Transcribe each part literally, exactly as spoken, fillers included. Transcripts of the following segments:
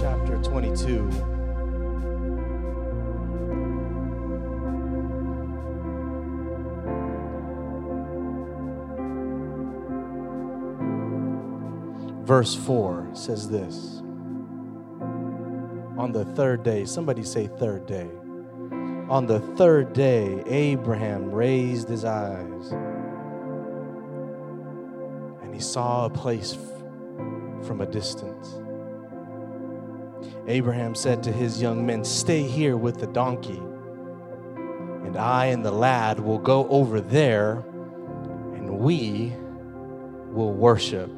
chapter twenty-two. Verse four says this. On the third day, somebody say third day. On the third day, Abraham raised his eyes and he saw a place f- from a distance. Abraham said to his young men, "Stay here with the donkey, and I and the lad will go over there and we will worship."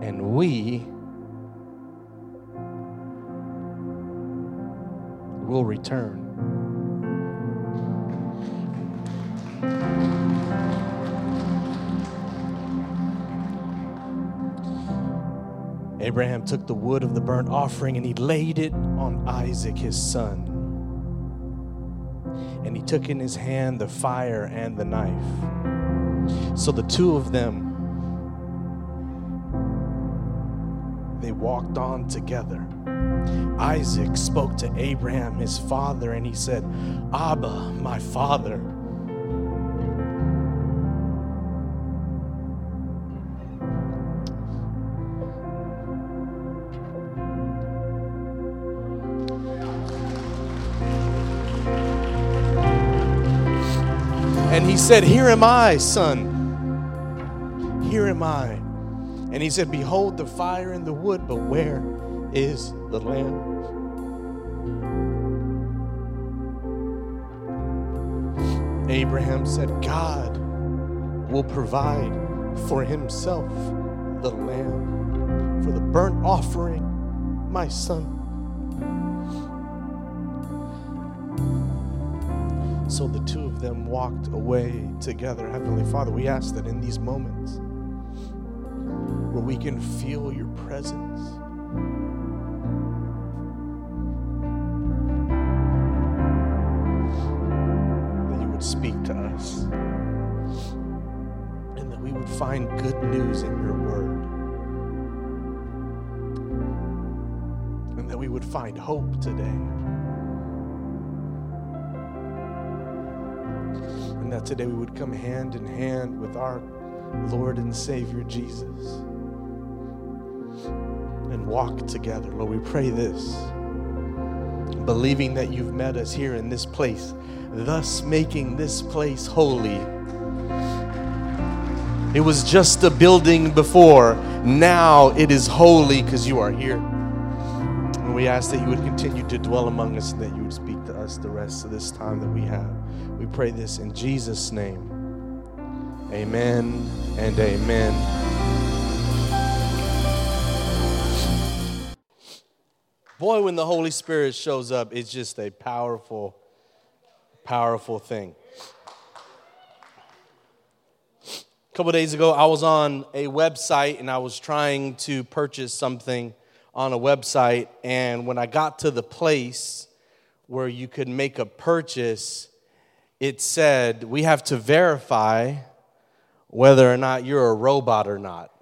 And we will return. Abraham took the wood of the burnt offering and he laid it on Isaac, his son. And he took in his hand the fire and the knife. So the two of them, they walked on together. Isaac spoke to Abraham, his father, and he said, "Abba, my father." And he said, "Here am I, son. Here am I." And he said, "Behold the fire and the wood, but where is the lamb?" Abraham said, "God will provide for himself the lamb for the burnt offering, my son." So the two of them walked away together. Heavenly Father, we ask that in these moments where we can feel your presence, speak to us, and that we would find good news in your word, and that we would find hope today, and that today we would come hand in hand with our Lord and Savior Jesus and walk together. Lord, we pray this, believing that you've met us here in this place, thus making this place holy. It was just a building before. Now it is holy because you are here. And we ask that you would continue to dwell among us and that you would speak to us the rest of this time that we have. We pray this in Jesus' name. Amen and amen. Boy, when the Holy Spirit shows up, it's just a powerful Powerful thing. A couple days ago, I was on a website and I was trying to purchase something on a website. And when I got to the place where you could make a purchase, it said, "We have to verify whether or not you're a robot or not."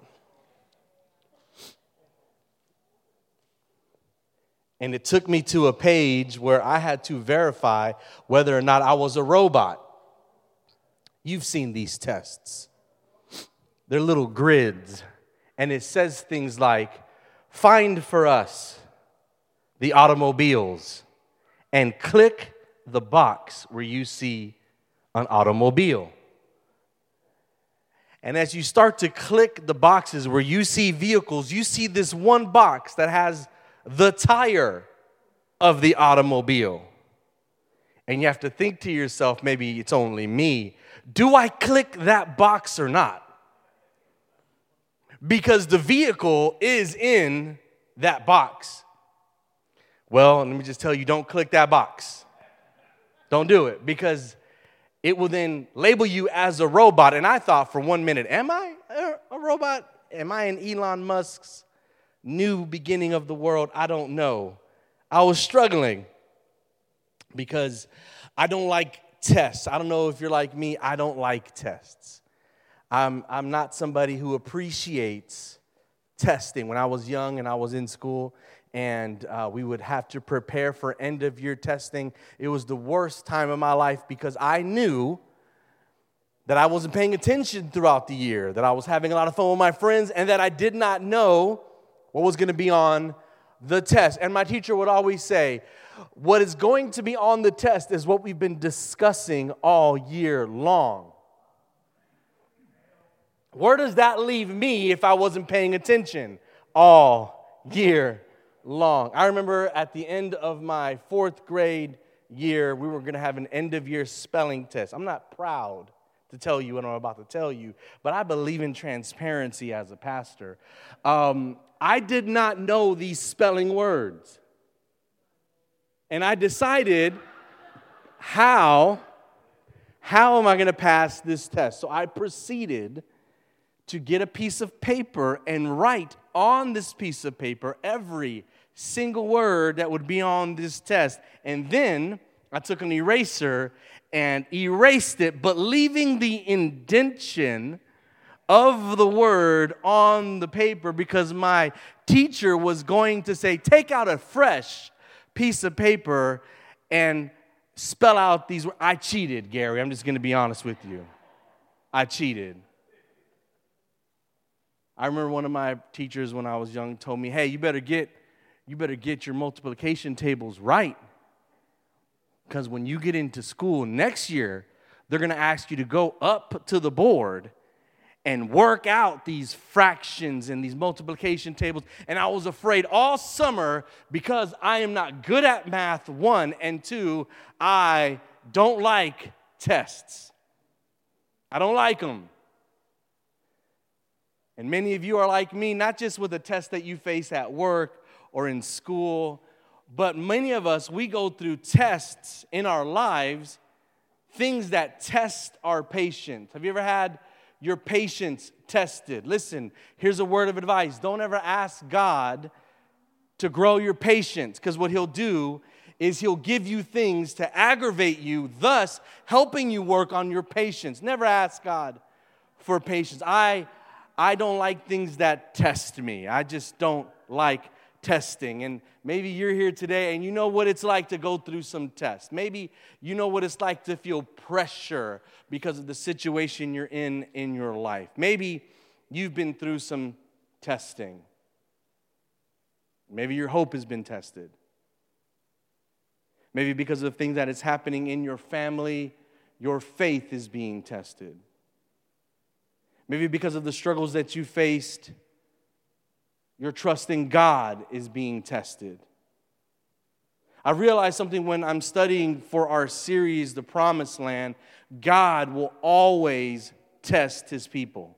And it took me to a page where I had to verify whether or not I was a robot. You've seen these tests. They're little grids. And it says things like, "Find for us the automobiles and click the box where you see an automobile." And as you start to click the boxes where you see vehicles, you see this one box that has the tire of the automobile. And you have to think to yourself, maybe it's only me. Do I click that box or not? Because the vehicle is in that box. Well, let me just tell you, don't click that box. Don't do it, because it will then label you as a robot. And I thought for one minute, am I a robot? Am I in Elon Musk's new beginning of the world? I don't know. I was struggling because I don't like tests. I don't know if you're like me. I don't like tests. I'm I'm not somebody who appreciates testing when I was young and I was in school, and uh, we would have to prepare for end-of-year testing. It was the worst time of my life because I knew that I wasn't paying attention throughout the year, that I was having a lot of fun with my friends, and that I did not know what was going to be on the test. And my teacher would always say, what is going to be on the test is what we've been discussing all year long. Where does that leave me if I wasn't paying attention all year long? I remember at the end of my fourth grade year, we were going to have an end-of-year spelling test. I'm not proud to tell you what I'm about to tell you, but I believe in transparency as a pastor. Um, I did not know these spelling words. And I decided, how, how am I going to pass this test? So I proceeded to get a piece of paper and write on this piece of paper every single word that would be on this test. And then I took an eraser and erased it, but leaving the indentation of the word on the paper because my teacher was going to say, take out a fresh piece of paper and spell out these words. I cheated, Gary. I'm just going to be honest with you. I cheated. I remember one of my teachers when I was young told me, hey, you better get you better get your multiplication tables right. Because when you get into school next year, they're going to ask you to go up to the board and work out these fractions and these multiplication tables. And I was afraid all summer because I am not good at math, one, and two, I don't like tests. I don't like them. And many of you are like me, not just with the test that you face at work or in school, but many of us, we go through tests in our lives, things that test our patience. Have you ever had your patience tested? Listen, here's a word of advice. Don't ever ask God to grow your patience, because what he'll do is he'll give you things to aggravate you, thus helping you work on your patience. Never ask God for patience. I I don't like things that test me. I just don't like testing. And maybe you're here today and you know what it's like to go through some tests. Maybe you know what it's like to feel pressure because of the situation you're in in your life. Maybe you've been through some testing. Maybe your hope has been tested. Maybe because of the things that is happening in your family, your faith is being tested. Maybe because of the struggles that you faced, your trust in God is being tested. I realized something when I'm studying for our series, The Promised Land. God will always test his people.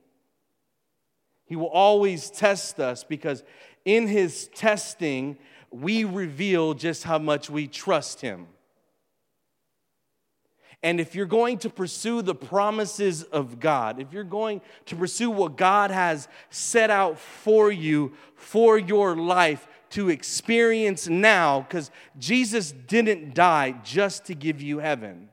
He will always test us because in his testing, we reveal just how much we trust him. And if you're going to pursue the promises of God, if you're going to pursue what God has set out for you, for your life to experience now, because Jesus didn't die just to give you heaven.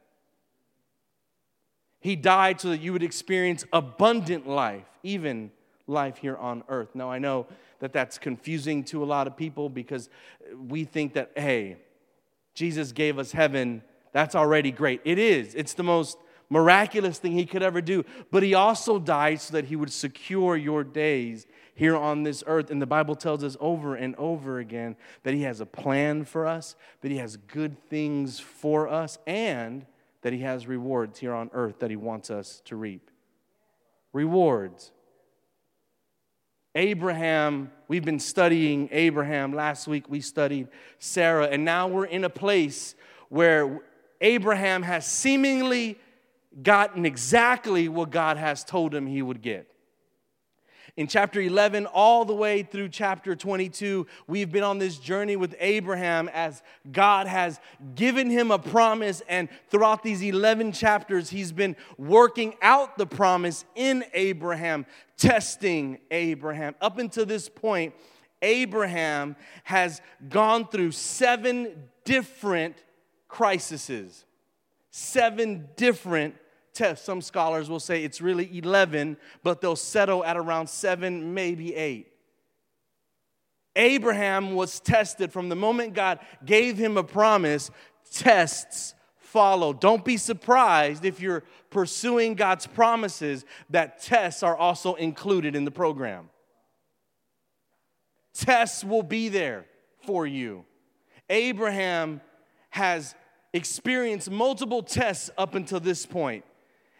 He died so that you would experience abundant life, even life here on earth. Now, I know that that's confusing to a lot of people because we think that, hey, Jesus gave us heaven. That's already great. It is. It's the most miraculous thing he could ever do. But he also died so that he would secure your days here on this earth. And the Bible tells us over and over again that he has a plan for us, that he has good things for us, and that he has rewards here on earth that he wants us to reap. Rewards. Abraham, we've been studying Abraham. Last week we studied Sarah, and now we're in a place where Abraham has seemingly gotten exactly what God has told him he would get. In chapter eleven all the way through chapter twenty-two, we've been on this journey with Abraham as God has given him a promise, and throughout these eleven chapters, he's been working out the promise in Abraham, testing Abraham. Up until this point, Abraham has gone through seven different crises. Seven different tests. Some scholars will say it's really eleven, but they'll settle at around seven, maybe eight. Abraham was tested from the moment God gave him a promise. Tests follow. Don't be surprised if you're pursuing God's promises that tests are also included in the program. Tests will be there for you. Abraham has experienced multiple tests up until this point.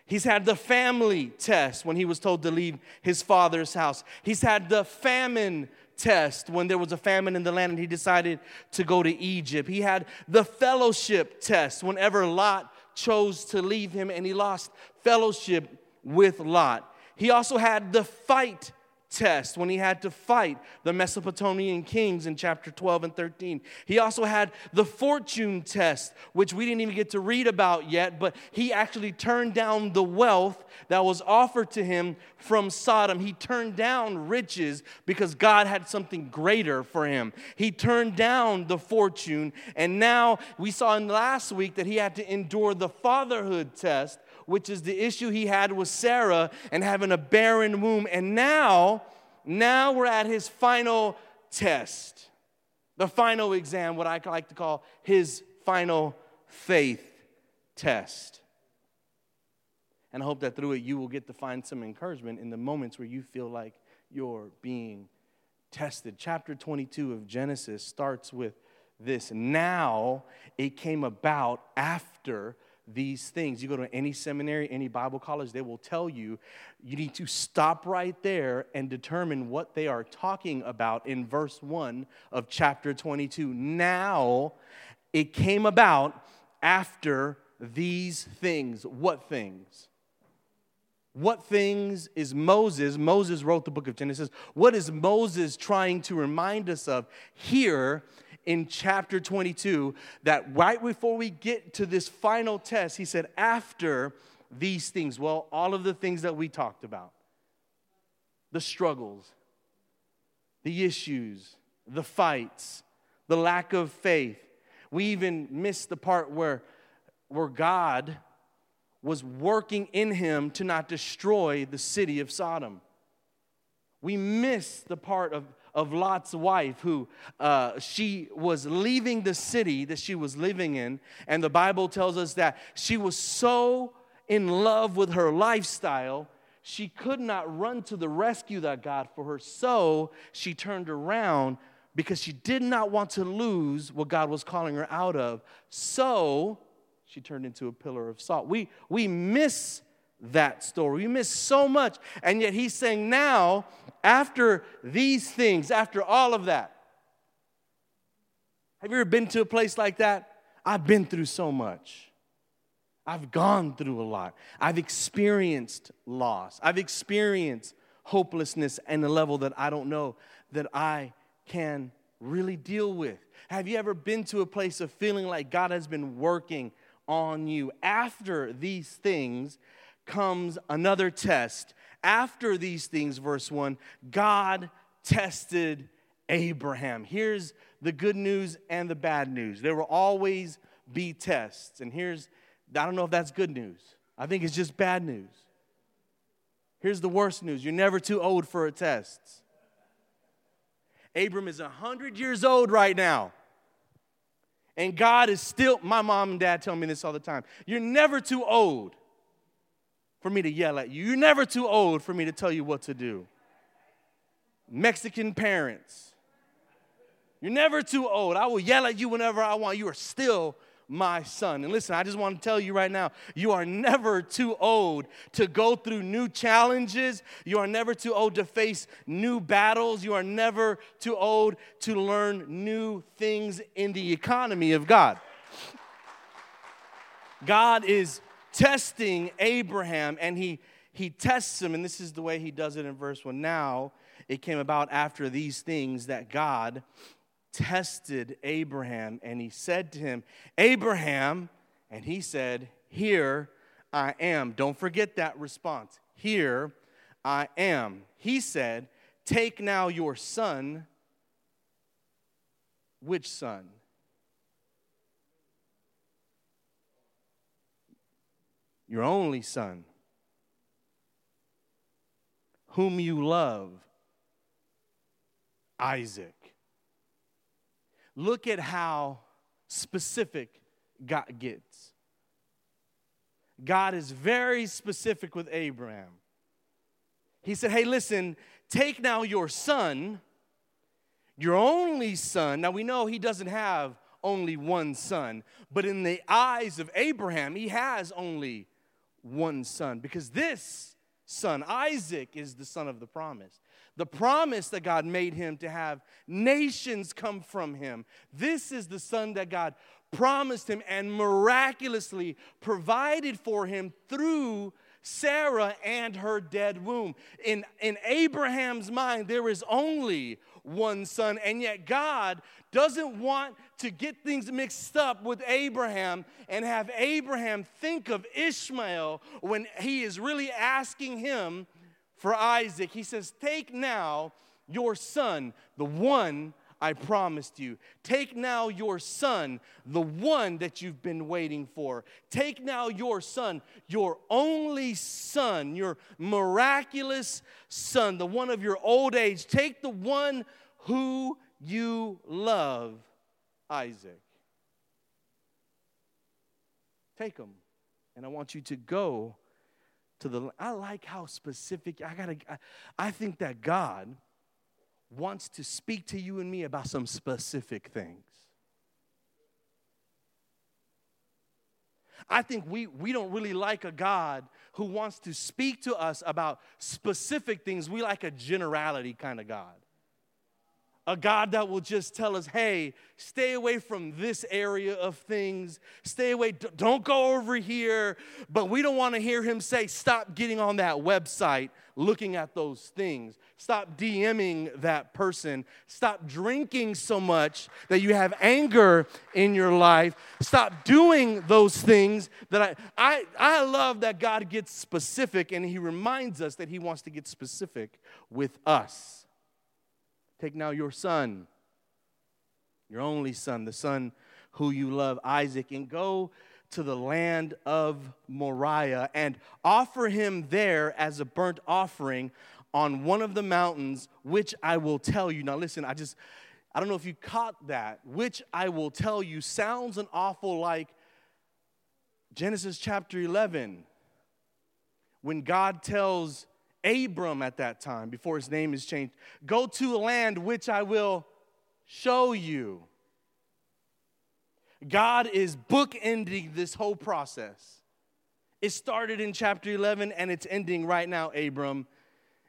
He's had the family test when he was told to leave his father's house. He's had the famine test when there was a famine in the land and he decided to go to Egypt. He had the fellowship test whenever Lot chose to leave him and he lost fellowship with Lot. He also had the fight test when he had to fight the Mesopotamian kings in chapter twelve and thirteen. He also had the fortune test, which we didn't even get to read about yet, but he actually turned down the wealth that was offered to him from Sodom. He turned down riches because God had something greater for him. He turned down the fortune, and now we saw in last week that he had to endure the fatherhood test, which is the issue he had with Sarah and having a barren womb. And now, now we're at his final test, the final exam, what I like to call his final faith test. And I hope that through it, you will get to find some encouragement in the moments where you feel like you're being tested. Chapter twenty-two of Genesis starts with this. Now it came about after these things. You go to any seminary, any Bible college, they will tell you, you need to stop right there and determine what they are talking about in verse one of chapter twenty-two. Now, it came about after these things. What things? What things is Moses? Moses wrote the book of Genesis. What is Moses trying to remind us of here in chapter twenty-two, that right before we get to this final test, he said, after these things, well, all of the things that we talked about, the struggles, the issues, the fights, the lack of faith. We even missed the part where, where God was working in him to not destroy the city of Sodom. We missed the part of Of Lot's wife, who uh, she was leaving the city that she was living in, and the Bible tells us that she was so in love with her lifestyle, she could not run to the rescue that God for her, so she turned around because she did not want to lose what God was calling her out of, so she turned into a pillar of salt. We, we miss that story. We miss so much, and yet he's saying now, after these things, after all of that. Have you ever been to a place like that? I've been through so much. I've gone through a lot. I've experienced loss. I've experienced hopelessness and a level that I don't know that I can really deal with. Have you ever been to a place of feeling like God has been working on you? After these things comes another test. After these things, verse one, God tested Abraham. Here's the good news and the bad news. There will always be tests. And here's, I don't know if that's good news. I think it's just bad news. Here's the worst news. You're never too old for a test. Abram is one hundred years old right now. And God is still, my mom and dad tell me this all the time, you're never too old for me to yell at you. You're never too old for me to tell you what to do. Mexican parents, you're never too old. I will yell at you whenever I want. You are still my son. And listen, I just want to tell you right now, you are never too old to go through new challenges. You are never too old to face new battles. You are never too old to learn new things in the economy of God. God is testing Abraham, and he he tests him, and this is the way he does it in verse one. Now, it came about after these things that God tested Abraham, and he said to him, Abraham, and he said, here I am. Don't forget that response. Here I am. He said, take now your son. Which son? Your only son, whom you love, Isaac. Look at how specific God gets. God is very specific with Abraham. He said, hey, listen, take now your son, your only son. Now, we know he doesn't have only one son, but in the eyes of Abraham, he has only one son, because this son, Isaac, is the son of the promise. The promise that God made him to have nations come from him. This is the son that God promised him and miraculously provided for him through Sarah and her dead womb. In, in Abraham's mind, there is only one son, and yet God doesn't want to get things mixed up with Abraham and have Abraham think of Ishmael when he is really asking him for Isaac. He says, take now your son, the one I promised you. Take now your son, the one that you've been waiting for. Take now your son, your only son, your miraculous son, the one of your old age. Take the one who you love, Isaac. Take him. And I want you to go to the... I like how specific... I gotta. I, I think that God wants to speak to you and me about some specific things. I think we, we don't really like a God who wants to speak to us about specific things. We like a generality kind of God. A God that will just tell us, hey, stay away from this area of things. Stay away. Don't go over here. But we don't want to hear him say, stop getting on that website looking at those things. Stop DMing that person. Stop drinking so much that you have anger in your life. Stop doing those things that I, I, I love that God gets specific, and he reminds us that he wants to get specific with us. Take now your son, your only son, the son who you love, Isaac, and go to the land of Moriah and offer him there as a burnt offering on one of the mountains, which I will tell you. Now listen, I just, I don't know if you caught that, which I will tell you sounds an awful like Genesis chapter eleven, when God tells Abram at that time, before his name is changed, go to a land which I will show you. God is bookending this whole process. It started in chapter eleven, and it's ending right now, Abram,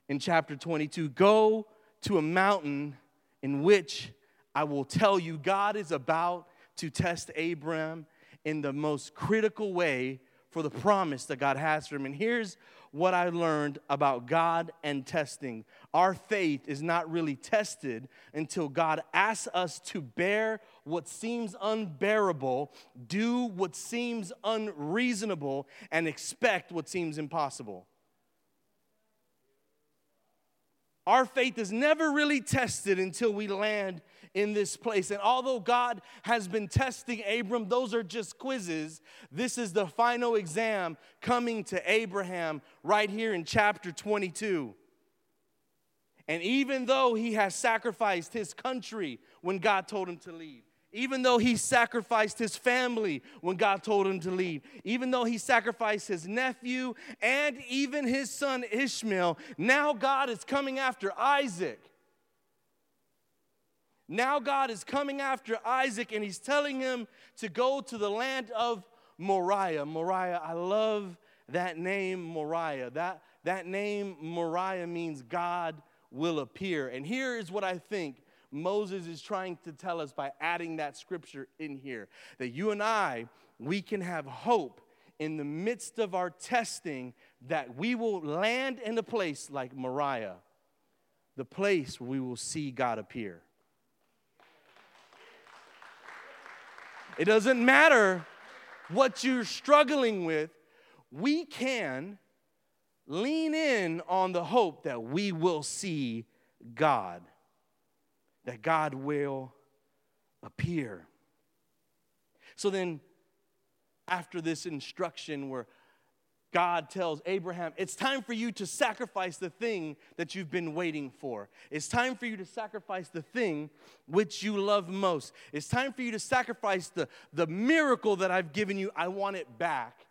in chapter twenty-two. Go to a mountain in which I will tell you. God is about to test Abram in the most critical way for the promise that God has for him. And here's what I learned about God and testing. Our faith is not really tested until God asks us to bear what seems unbearable, do what seems unreasonable, and expect what seems impossible. Our faith is never really tested until we land in this place. And although God has been testing Abram, those are just quizzes. This is the final exam coming to Abraham right here in chapter twenty-two. And even though he has sacrificed his country when God told him to leave, even though he sacrificed his family when God told him to leave, even though he sacrificed his nephew and even his son Ishmael, now God is coming after Isaac. Now God is coming after Isaac, and he's telling him to go to the land of Moriah. Moriah, I love that name, Moriah. That, that name, Moriah, means God will appear. And here is what I think Moses is trying to tell us by adding that scripture in here, that you and I, we can have hope in the midst of our testing that we will land in a place like Moriah, the place where we will see God appear. It doesn't matter what you're struggling with. We can lean in on the hope that we will see God, that God will appear. So then, after this instruction where God tells Abraham, it's time for you to sacrifice the thing that you've been waiting for. It's time for you to sacrifice the thing which you love most. It's time for you to sacrifice the, the miracle that I've given you. I want it back.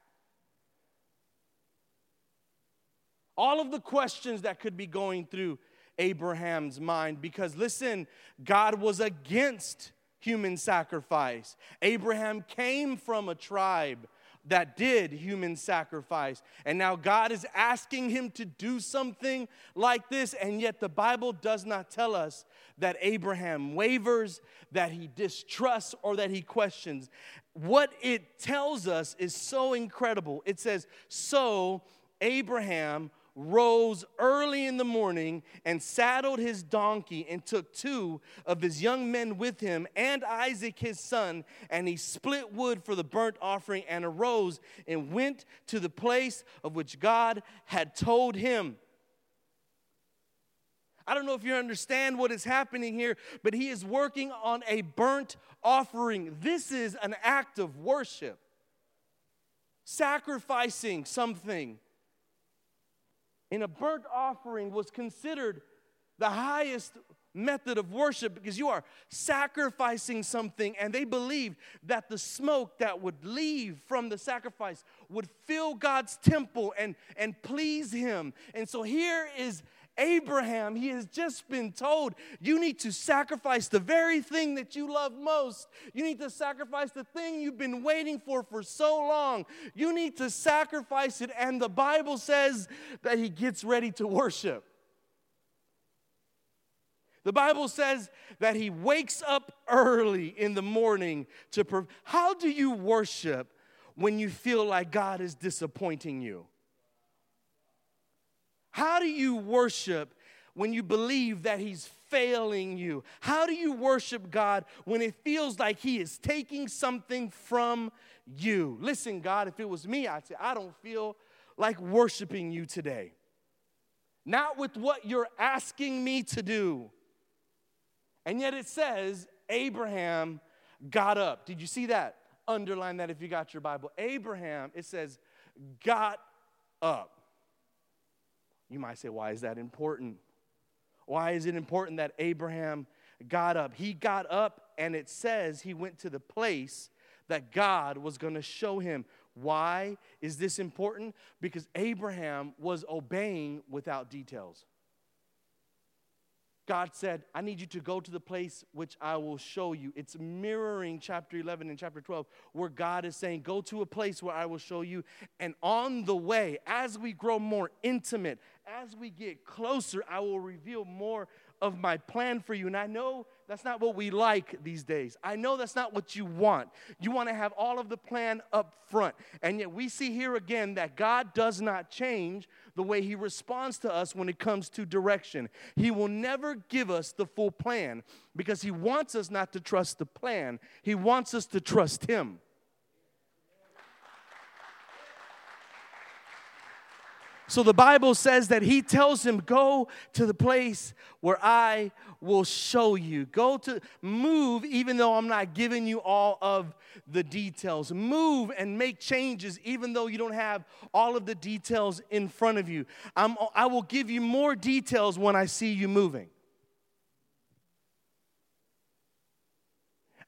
All of the questions that could be going through Abraham's mind, because listen, God was against human sacrifice. Abraham came from a tribe that did human sacrifice. And now God is asking him to do something like this, and yet the Bible does not tell us that Abraham wavers, that he distrusts, or that he questions. What it tells us is so incredible. It says, so Abraham rose early in the morning and saddled his donkey and took two of his young men with him and Isaac his son, and he split wood for the burnt offering and arose and went to the place of which God had told him. I don't know if you understand what is happening here, but he is working on a burnt offering. This is an act of worship, sacrificing something. And a burnt offering was considered the highest method of worship because you are sacrificing something, and they believed that the smoke that would leave from the sacrifice would fill God's temple and, and please him. And so here is Abraham. He has just been told, you need to sacrifice the very thing that you love most. You need to sacrifice the thing you've been waiting for for so long. You need to sacrifice it. And the Bible says that he gets ready to worship. The Bible says that he wakes up early in the morning to prov- How do you worship when you feel like God is disappointing you? How do you worship when you believe that he's failing you? How do you worship God when it feels like he is taking something from you? Listen, God, if it was me, I'd say, I don't feel like worshiping you today. Not with what you're asking me to do. And yet it says, Abraham got up. Did you see that? Underline that if you got your Bible. Abraham, it says, got up. You might say, why is that important? Why is it important that Abraham got up? He got up, and it says he went to the place that God was going to show him. Why is this important? Because Abraham was obeying without details. God said, I need you to go to the place which I will show you. It's mirroring chapter eleven and chapter twelve, where God is saying, go to a place where I will show you. And on the way, as we grow more intimate, as we get closer, I will reveal more of my plan for you. And I know that's not what we like these days. I know that's not what you want. You want to have all of the plan up front. And yet we see here again that God does not change the way he responds to us when it comes to direction. He will never give us the full plan because he wants us not to trust the plan. He wants us to trust him. So the Bible says that he tells him, go to the place where I will show you. Go to, move even though I'm not giving you all of the details. Move and make changes even though you don't have all of the details in front of you. I'm, I will give you more details when I see you moving.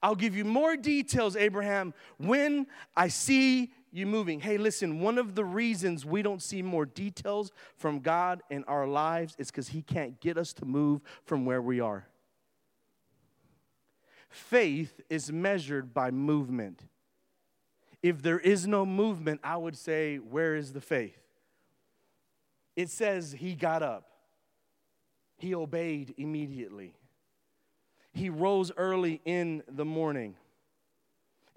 I'll give you more details, Abraham, when I see you moving. Hey, listen, one of the reasons we don't see more details from God in our lives is because he can't get us to move from where we are. Faith is measured by movement. If there is no movement, I would say, where is the faith? It says he got up. He obeyed immediately. He rose early in the morning,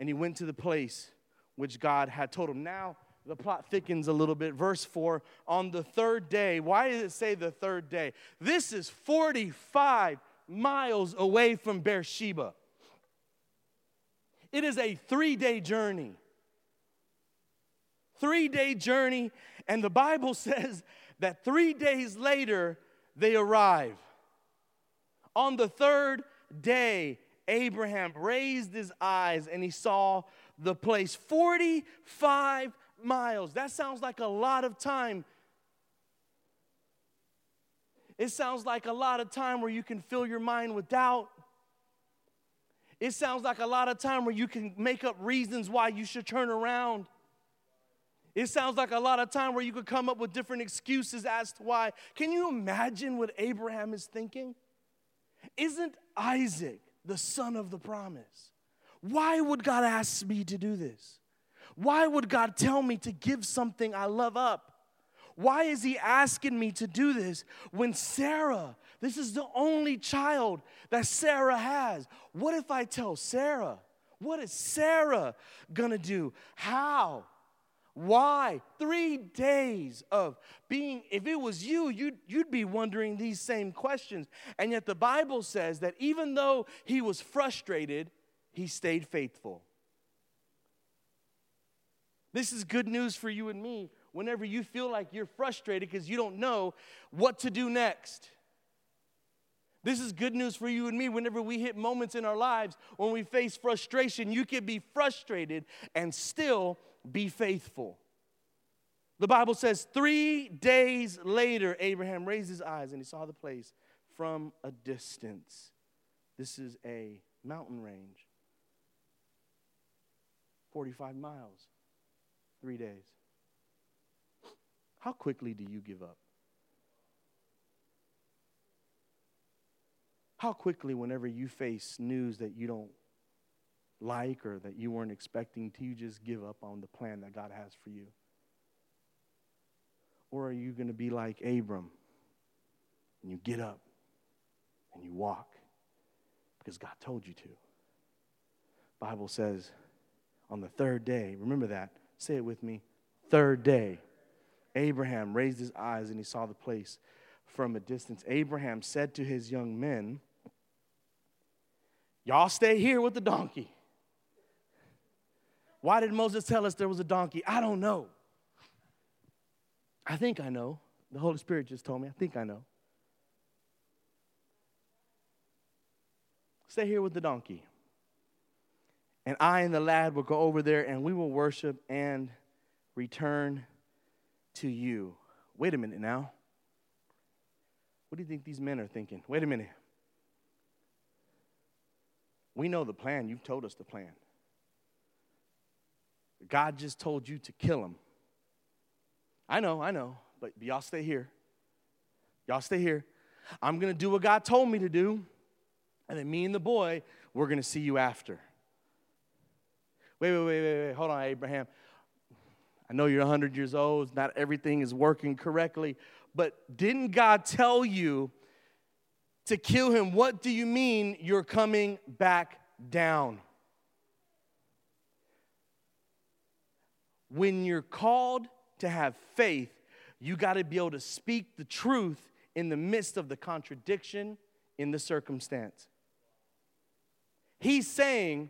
and he went to the place which God had told him. Now, the plot thickens a little bit. Verse four, on the third day. Why does it say the third day? This is forty-five miles away from Beersheba. It is a three-day journey. Three-day journey, and the Bible says that three days later, they arrive. On the third day, Abraham raised his eyes, and he saw the place. forty-five miles. That sounds like a lot of time. It sounds like a lot of time where you can fill your mind with doubt. It sounds like a lot of time where you can make up reasons why you should turn around. It sounds like a lot of time where you could come up with different excuses as to why. Can you imagine what Abraham is thinking? Isn't Isaac the son of the promise? Why would God ask me to do this? Why would God tell me to give something I love up? Why is he asking me to do this when Sarah, this is the only child that Sarah has? What if I tell Sarah? What is Sarah gonna do? How? Why? Three days of being, if it was you, you'd, you'd be wondering these same questions. And yet the Bible says that even though he was frustrated, he stayed faithful. This is good news for you and me. Whenever you feel like you're frustrated because you don't know what to do next. This is good news for you and me. Whenever we hit moments in our lives when we face frustration, you can be frustrated and still be faithful. The Bible says three days later, Abraham raised his eyes and he saw the place from a distance. This is a mountain range. forty-five miles, three days. How quickly do you give up? How quickly, whenever you face news that you don't like or that you weren't expecting, do you just give up on the plan that God has for you? Or are you going to be like Abram and you get up and you walk because God told you to? The Bible says on the third day, remember that, say it with me, third day. Abraham raised his eyes and he saw the place from a distance. Abraham said to his young men, y'all stay here with the donkey. Why did Moses tell us there was a donkey? I don't know. I think I know. The Holy Spirit just told me. I think I know. Stay here with the donkey. And I and the lad will go over there and we will worship and return to you. Wait a minute now. What do you think these men are thinking? Wait a minute. We know the plan. You've told us the plan. God just told you to kill him. I know, I know, but y'all stay here. Y'all stay here. I'm going to do what God told me to do, and then me and the boy, we're going to see you after. Wait, wait, wait, wait, wait. Hold on, Abraham. I know you're one hundred years old. Not everything is working correctly. But didn't God tell you to kill him? What do you mean you're coming back down? When you're called to have faith, you got to be able to speak the truth in the midst of the contradiction in the circumstance. He's saying,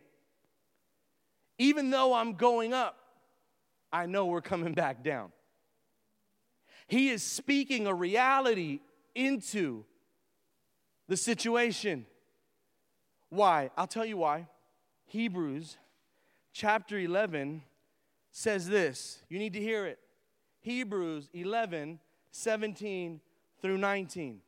even though I'm going up, I know we're coming back down. He is speaking a reality into the situation. Why? I'll tell you why. Hebrews chapter eleven says this. You need to hear it. Hebrews eleven, seventeen through nineteen.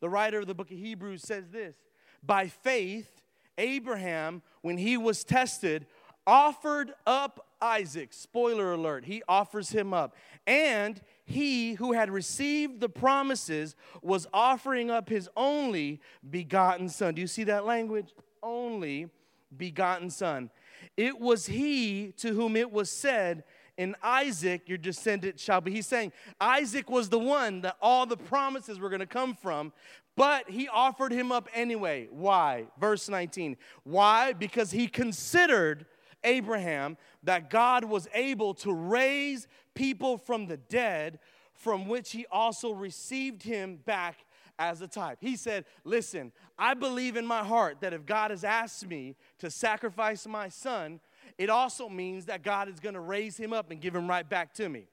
The writer of the book of Hebrews says this. By faith, Abraham, when he was tested, offered up Isaac, spoiler alert, he offers him up. And he who had received the promises was offering up his only begotten son. Do you see that language? Only begotten son. It was he to whom it was said, in Isaac your descendant shall be. He's saying Isaac was the one that all the promises were going to come from, but he offered him up anyway. Why? Verse nineteen. Why? Because he considered Abraham, that God was able to raise people from the dead, from which he also received him back as a type. He said, listen, I believe in my heart that if God has asked me to sacrifice my son, it also means that God is going to raise him up and give him right back to me.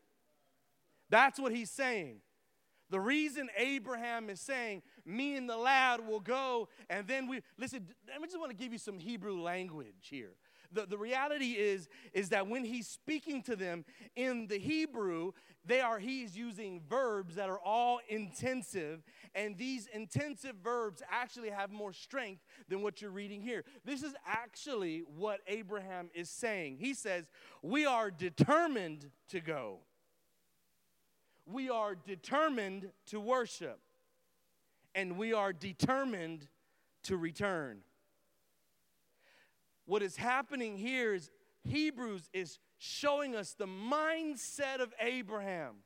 That's what he's saying. The reason Abraham is saying me and the lad will go. And then we, listen, I just want to give you some Hebrew language here. The, the reality is, is that when he's speaking to them in the Hebrew, they are he's using verbs that are all intensive, and these intensive verbs actually have more strength than what you're reading here. This is actually what Abraham is saying. He says, we are determined to go. We are determined to worship, and we are determined to return. What is happening here is Hebrews is showing us the mindset of Abraham.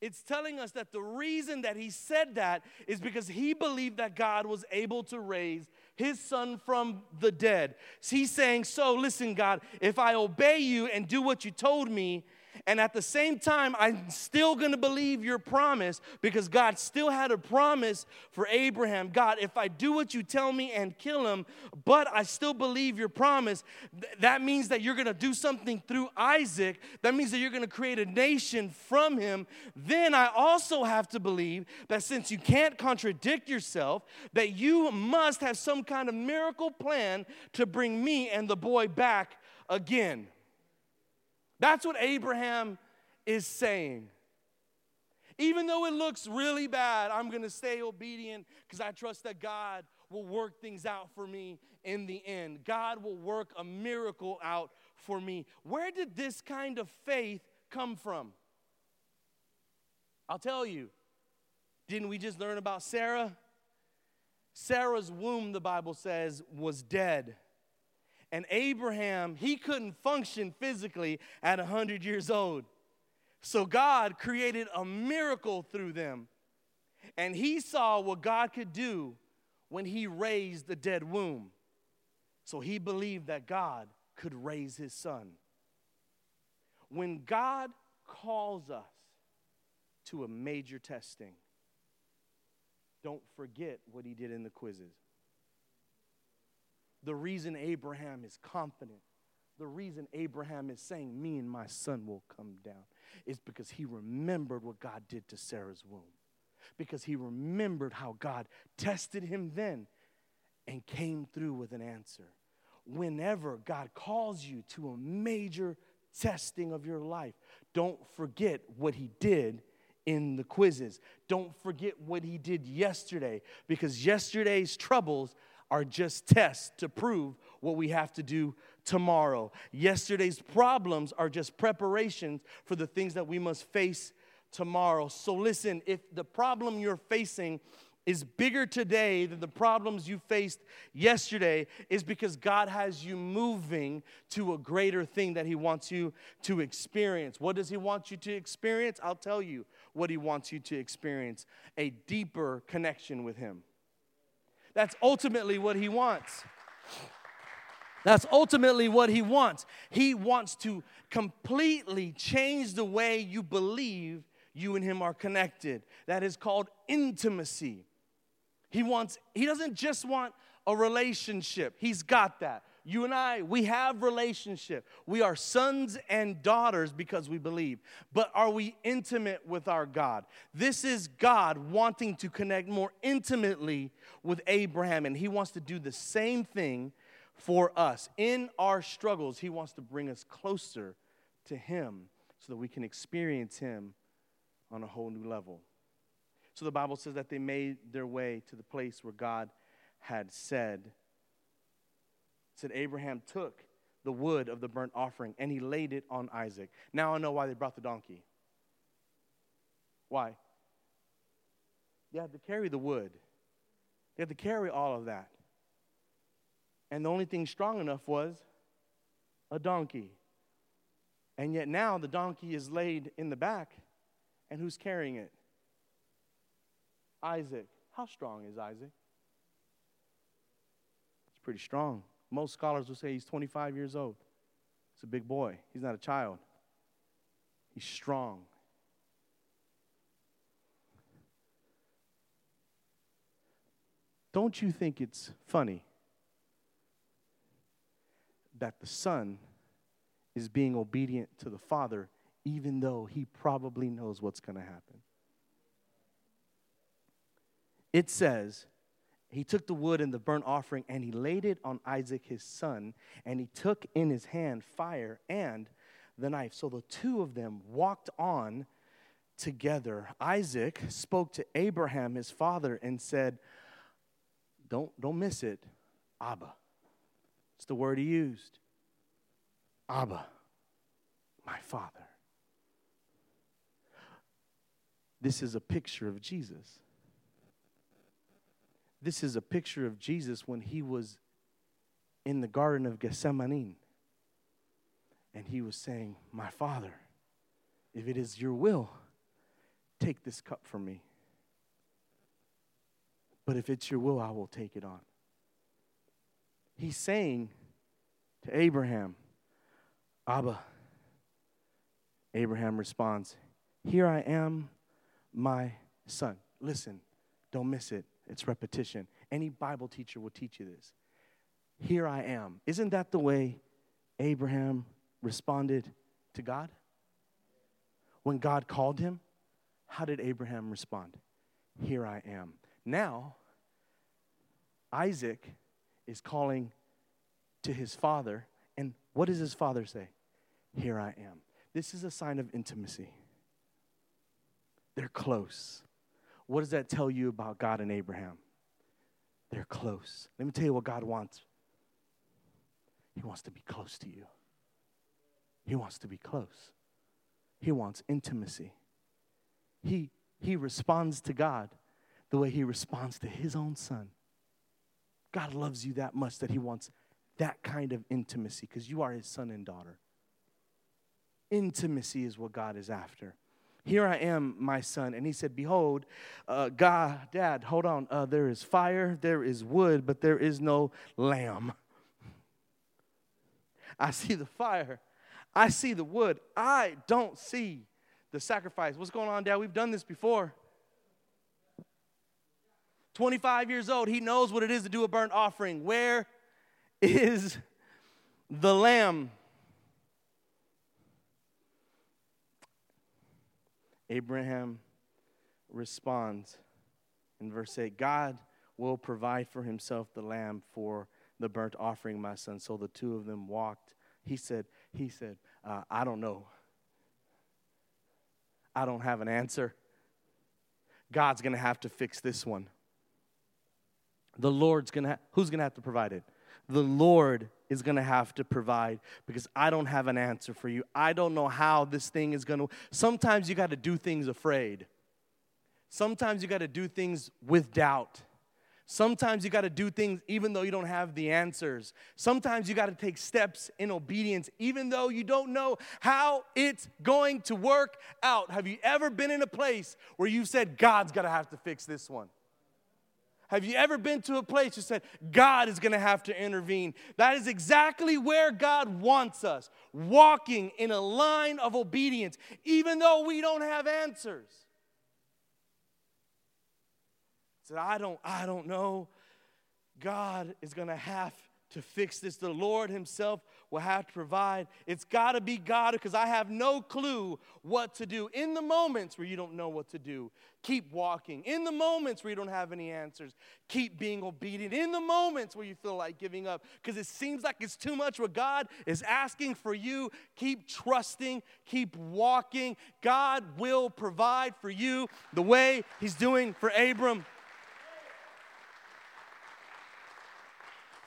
It's telling us that the reason that he said that is because he believed that God was able to raise his son from the dead. So he's saying, so listen, God, if I obey you and do what you told me, and at the same time, I'm still going to believe your promise, because God still had a promise for Abraham. God, if I do what you tell me and kill him, but I still believe your promise, th- that means that you're going to do something through Isaac. That means that you're going to create a nation from him. Then I also have to believe that since you can't contradict yourself, that you must have some kind of miracle plan to bring me and the boy back again. That's what Abraham is saying. Even though it looks really bad, I'm going to stay obedient because I trust that God will work things out for me in the end. God will work a miracle out for me. Where did this kind of faith come from? I'll tell you. Didn't we just learn about Sarah? Sarah's womb, the Bible says, was dead. And Abraham, he couldn't function physically at one hundred years old. So God created a miracle through them. And he saw what God could do when he raised the dead womb. So he believed that God could raise his son. When God calls us to a major testing, don't forget what he did in the quizzes. The reason Abraham is confident, the reason Abraham is saying, me and my son will come down, is because he remembered what God did to Sarah's womb. Because he remembered how God tested him then and came through with an answer. Whenever God calls you to a major testing of your life, don't forget what he did in the quizzes. Don't forget what he did yesterday, because yesterday's troubles are just tests to prove what we have to do tomorrow. Yesterday's problems are just preparations for the things that we must face tomorrow. So listen, if the problem you're facing is bigger today than the problems you faced yesterday, is because God has you moving to a greater thing that he wants you to experience. What does he want you to experience? I'll tell you what he wants you to experience: a deeper connection with him. That's ultimately what he wants. That's ultimately what he wants. He wants to completely change the way you believe you and him are connected. That is called intimacy. He wants, he doesn't just want a relationship. He's got that. You and I, we have relationship. We are sons and daughters because we believe. But are we intimate with our God? This is God wanting to connect more intimately with Abraham, and he wants to do the same thing for us. In our struggles, he wants to bring us closer to him so that we can experience him on a whole new level. So the Bible says that they made their way to the place where God had said, said Abraham took the wood of the burnt offering and he laid it on Isaac. Now I know why they brought the donkey. Why? They had to carry the wood. They had to carry all of that. And the only thing strong enough was a donkey. And yet now the donkey is laid in the back, and who's carrying it? Isaac. How strong is Isaac? It's pretty strong. Most scholars will say he's twenty-five years old. He's a big boy. He's not a child. He's strong. Don't you think it's funny that the son is being obedient to the father, even though he probably knows what's going to happen? it says, he took the wood and the burnt offering, and he laid it on Isaac his son, and he took in his hand fire and the knife. So the two of them walked on together. Isaac spoke to Abraham, his father, and said, don't, don't miss it, Abba. It's the word he used. Abba, my father. This is a picture of Jesus. This is a picture of Jesus when he was in the Garden of Gethsemane. And he was saying, my Father, if it is your will, take this cup from me. But if it's your will, I will take it on. He's saying to Abraham, Abba. Abraham responds, here I am, my son. Listen, don't miss it. It's repetition. Any Bible teacher will teach you this. Here I am. Isn't that the way Abraham responded to God? When God called him, how did Abraham respond? Here I am. Now, Isaac is calling to his father, and what does his father say? Here I am. This is a sign of intimacy. They're close. What does that tell you about God and Abraham? They're close. Let me tell you what God wants. He wants to be close to you. He wants to be close. He wants intimacy. He, he responds to God the way he responds to his own son. God loves you that much that he wants that kind of intimacy because you are his son and daughter. Intimacy is what God is after. Here I am, my son. And he said, behold, uh, God, Dad, hold on. Uh, there is fire, there is wood, but there is no lamb. I see the fire. I see the wood. I don't see the sacrifice. What's going on, Dad? We've done this before. twenty-five years old, he knows what it is to do a burnt offering. Where is the lamb? Abraham responds in verse eight, God will provide for himself the lamb for the burnt offering, my son. So the two of them walked. He said, he said, uh, I don't know. I don't have an answer. God's going to have to fix this one. The Lord's going to, ha- who's going to have to provide it? The Lord is going to have to provide because I don't have an answer for you. I don't know how this thing is going to. Sometimes you got to do things afraid. Sometimes you got to do things with doubt. Sometimes you got to do things even though you don't have the answers. Sometimes you got to take steps in obedience even though you don't know how it's going to work out. Have you ever been in a place where you've said, God's going to have to fix this one? Have you ever been to a place you said, God is going to have to intervene? That is exactly where God wants us, walking in a line of obedience even though we don't have answers. I don't, I don't know. God is going to have to fix this. The Lord himself will have to provide. It's got to be God because I have no clue what to do. In the moments where you don't know what to do, keep walking. In the moments where you don't have any answers, keep being obedient. In the moments where you feel like giving up because it seems like it's too much what God is asking for you, keep trusting, keep walking. God will provide for you the way he's doing for Abram.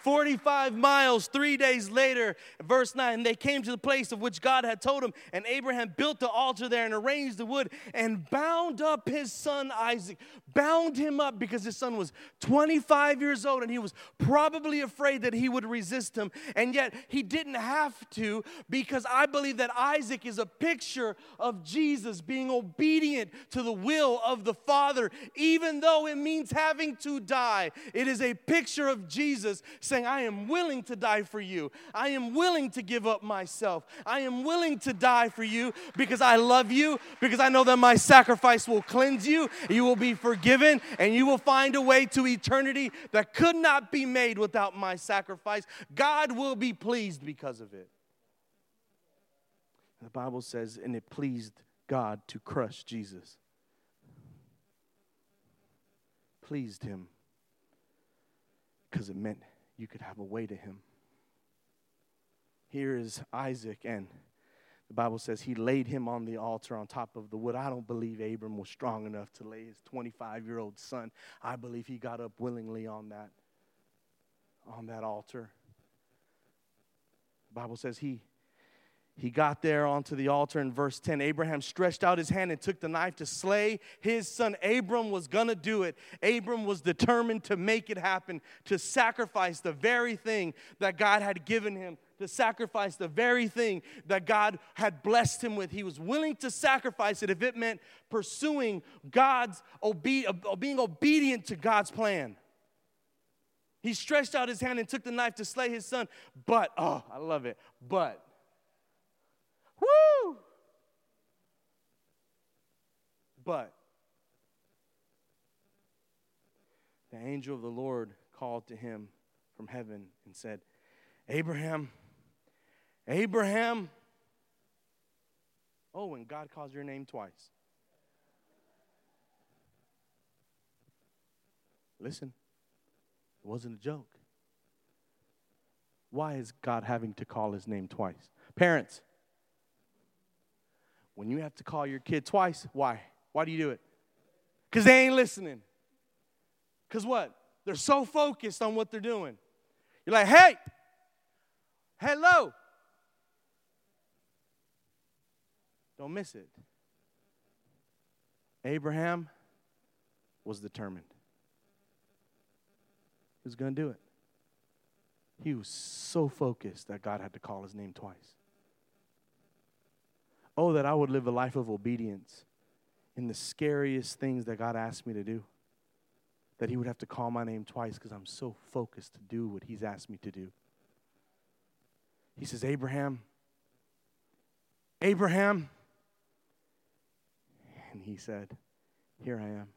forty-five miles, three days later, verse nine, they came to the place of which God had told him, and Abraham built the altar there and arranged the wood and bound up his son Isaac, bound him up because his son was twenty-five years old, and he was probably afraid that he would resist him, and yet he didn't have to because I believe that Isaac is a picture of Jesus being obedient to the will of the Father, even though it means having to die. It is a picture of Jesus saying, I am willing to die for you. I am willing to give up myself. I am willing to die for you because I love you, because I know that my sacrifice will cleanse you, you will be forgiven, and you will find a way to eternity that could not be made without my sacrifice. God will be pleased because of it. The Bible says, and it pleased God to crush Jesus. pleased him because it meant you could have a way to him. Here is Isaac, and the Bible says he laid him on the altar on top of the wood. I don't believe Abram was strong enough to lay his twenty-five-year-old son. I believe he got up willingly on that, on that altar. The Bible says he He got there onto the altar in verse ten. Abraham stretched out his hand and took the knife to slay his son. Abram was going to do it. Abram was determined to make it happen, to sacrifice the very thing that God had given him, to sacrifice the very thing that God had blessed him with. He was willing to sacrifice it if it meant pursuing God's, obe- being obedient to God's plan. He stretched out his hand and took the knife to slay his son. But, oh, I love it, but. Woo! But the angel of the Lord called to him from heaven and said, Abraham, Abraham. Oh, and God calls your name twice. Listen, it wasn't a joke. Why is God having to call his name twice? Parents, when you have to call your kid twice, why? Why do you do it? Because they ain't listening. Because what? They're so focused on what they're doing. You're like, hey, hello. Don't miss it. Abraham was determined. He was going to do it. He was so focused that God had to call his name twice. Oh, that I would live a life of obedience in the scariest things that God asked me to do, that he would have to call my name twice because I'm so focused to do what he's asked me to do. He says, Abraham, Abraham. And he said, here I am.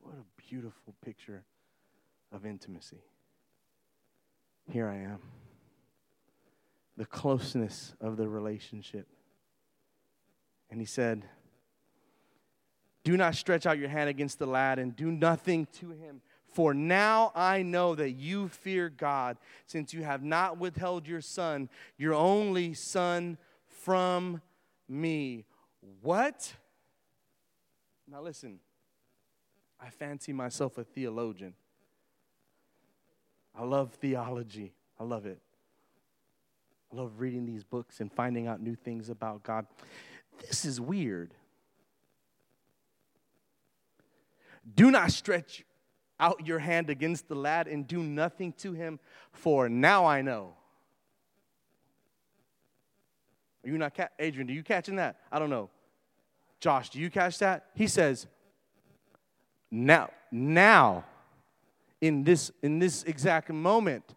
What a beautiful picture of intimacy. Here I am. The closeness of the relationship. And he said, do not stretch out your hand against the lad and do nothing to him. For now I know that you fear God, since you have not withheld your son, your only son, from me. What? Now listen, I fancy myself a theologian. I love theology. I love it. I love reading these books and finding out new things about God. This is weird. Do not stretch out your hand against the lad and do nothing to him, for now I know. Are you not ca- Adrian, do you catching that? I don't know. Josh, do you catch that? He says, now, now, in this in this exact moment,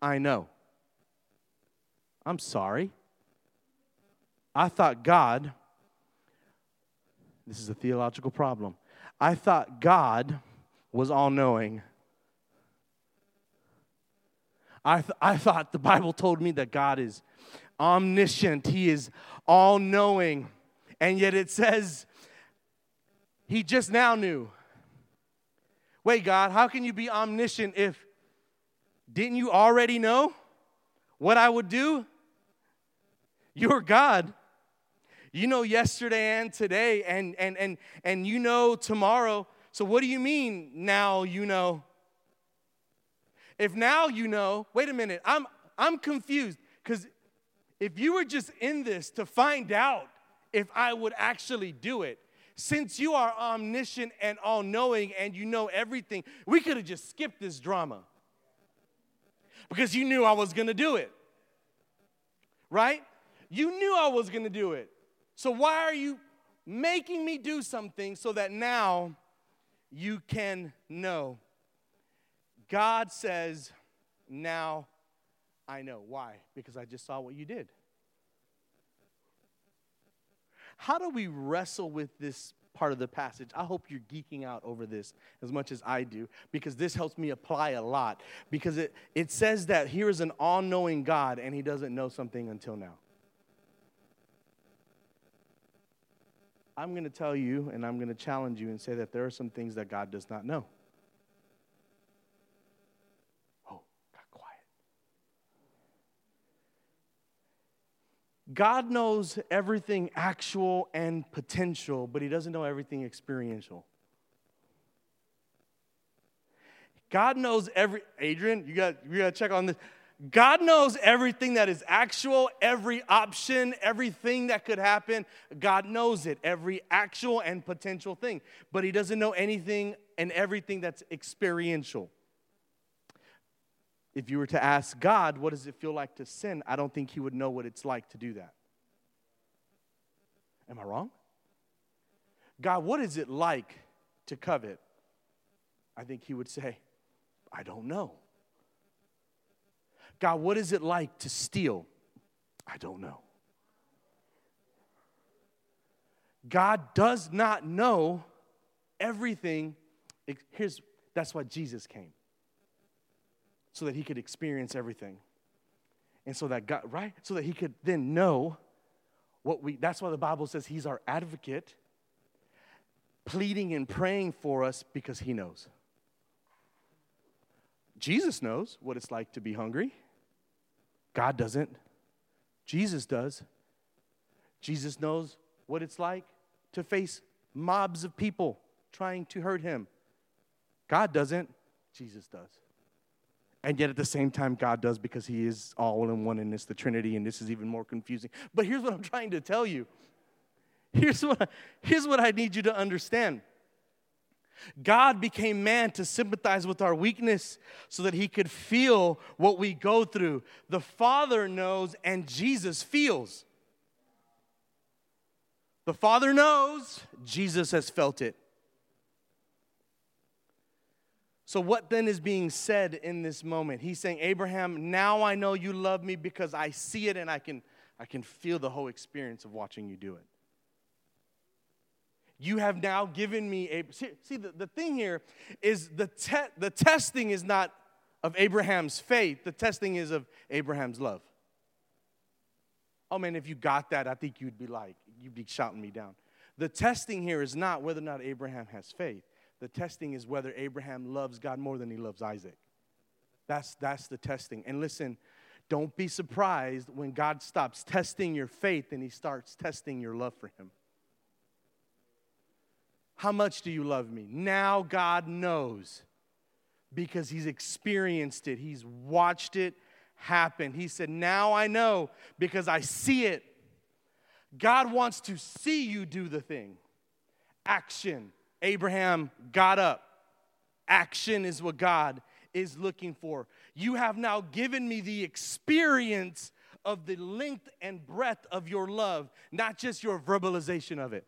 I know. I'm sorry. I thought God, this is a theological problem. I thought God was all-knowing. I th- I thought the Bible told me that God is omniscient. He is all-knowing. And yet it says he just now knew. Wait, God, how can you be omniscient if didn't you already know what I would do? You're God. You know yesterday and today and and and and you know tomorrow. So what do you mean now you know? If now you know, wait a minute, I'm I'm confused. Because if you were just in this to find out if I would actually do it, since you are omniscient and all-knowing and you know everything, we could have just skipped this drama. Because you knew I was going to do it. Right? You knew I was going to do it. So why are you making me do something so that now you can know? God says, now I know. Why? Because I just saw what you did. How do we wrestle with this part of the passage? I hope you're geeking out over this as much as I do, because this helps me apply a lot, because it, it says that here is an all-knowing God and he doesn't know something until now. I'm going to tell you and I'm going to challenge you and say that there are some things that God does not know. Oh, got quiet. God knows everything actual and potential, but he doesn't know everything experiential. God knows every, Adrian, you got you got to check on this. God knows everything that is actual, every option, everything that could happen. God knows it, every actual and potential thing. But he doesn't know anything and everything that's experiential. If you were to ask God, what does it feel like to sin? I don't think he would know what it's like to do that. Am I wrong? God, what is it like to covet? I think he would say, I don't know. God, what is it like to steal? I don't know. God does not know everything. Here's, that's why Jesus came. So that he could experience everything. And so that God, right? So that he could then know what we, that's why the Bible says he's our advocate, pleading and praying for us because he knows. Jesus knows what it's like to be hungry. God doesn't. Jesus does. Jesus knows what it's like to face mobs of people trying to hurt him. God doesn't. Jesus does. And yet at the same time, God does, because he is all in one, and it's the Trinity, and this is even more confusing. But here's what I'm trying to tell you. Here's what I, here's what I need you to understand. God became man to sympathize with our weakness so that he could feel what we go through. The Father knows and Jesus feels. The Father knows, Jesus has felt it. So what then is being said in this moment? He's saying, Abraham, now I know you love me because I see it and I can, I can feel the whole experience of watching you do it. You have now given me a... See, the, the thing here is the te- the testing is not of Abraham's faith. The testing is of Abraham's love. Oh, man, if you got that, I think you'd be like, you'd be shouting me down. The testing here is not whether or not Abraham has faith. The testing is whether Abraham loves God more than he loves Isaac. That's that's the testing. And listen, don't be surprised when God stops testing your faith and he starts testing your love for him. How much do you love me? Now God knows, because he's experienced it. He's watched it happen. He said, now I know because I see it. God wants to see you do the thing. Action. Abraham got up. Action is what God is looking for. You have now given me the experience of the length and breadth of your love, not just your verbalization of it.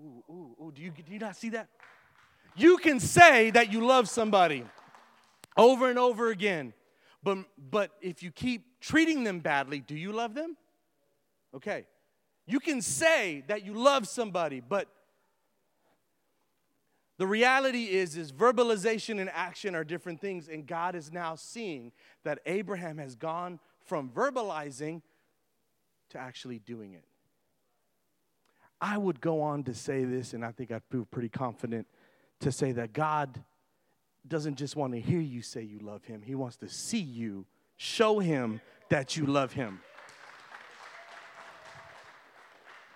Ooh, ooh, ooh, do you, do you not see that? You can say that you love somebody over and over again, but, but if you keep treating them badly, do you love them? Okay. You can say that you love somebody, but the reality is, is verbalization and action are different things, and God is now seeing that Abraham has gone from verbalizing to actually doing it. I would go on to say this, and I think I'd feel pretty confident to say that God doesn't just want to hear you say you love him. He wants to see you show him that you love him.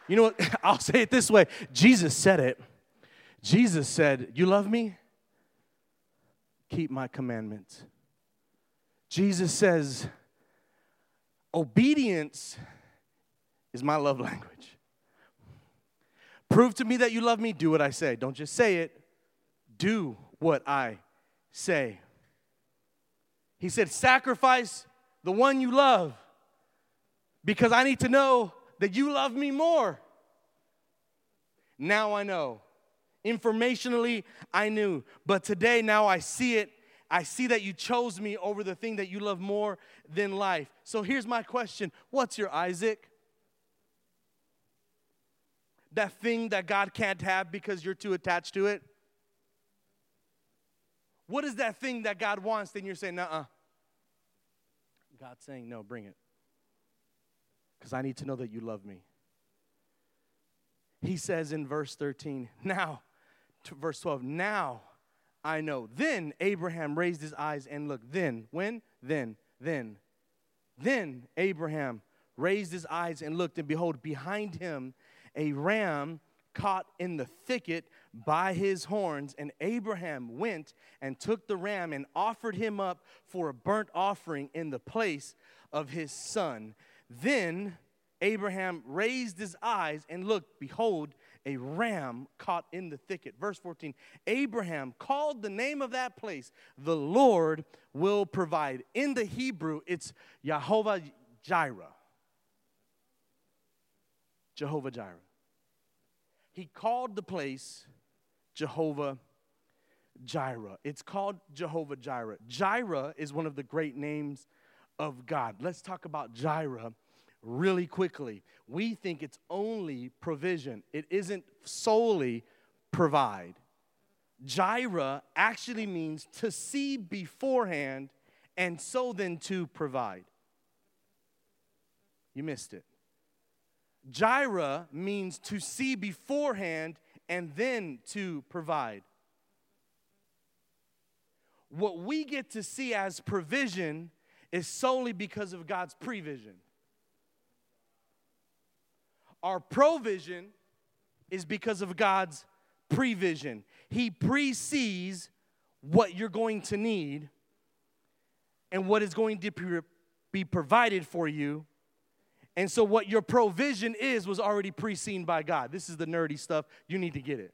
You know what? I'll say it this way. Jesus said it. Jesus said, you love me? Keep my commandments. Jesus says, obedience is my love language. Prove to me that you love me. Do what I say. Don't just say it. Do what I say. He said, sacrifice the one you love, because I need to know that you love me more. Now I know. Informationally, I knew. But today, now I see it. I see that you chose me over the thing that you love more than life. So here's my question. What's your Isaac? That thing that God can't have because you're too attached to it? What is that thing that God wants and you're saying, nuh-uh? God's saying, no, bring it. Because I need to know that you love me. He says in verse thirteen, now, to verse twelve, now I know. Then Abraham raised his eyes and looked. Then, when? Then, then. Then Abraham raised his eyes and looked, and behold, behind him a ram caught in the thicket by his horns. And Abraham went and took the ram and offered him up for a burnt offering in the place of his son. Then Abraham raised his eyes and looked, behold, a ram caught in the thicket. Verse fourteen, Abraham called the name of that place, the Lord will provide. In the Hebrew, it's Jehovah Jireh. Jehovah Jireh. He called the place Jehovah Jireh. It's called Jehovah Jireh. Jireh is one of the great names of God. Let's talk about Jireh really quickly. We think it's only provision. It isn't solely provide. Jireh actually means to see beforehand and so then to provide. You missed it. Jireh means to see beforehand and then to provide. What we get to see as provision is solely because of God's prevision. Our provision is because of God's prevision. He pre-sees what you're going to need and what is going to be provided for you. And so what your provision is was already pre-seen by God. This is the nerdy stuff. You need to get it.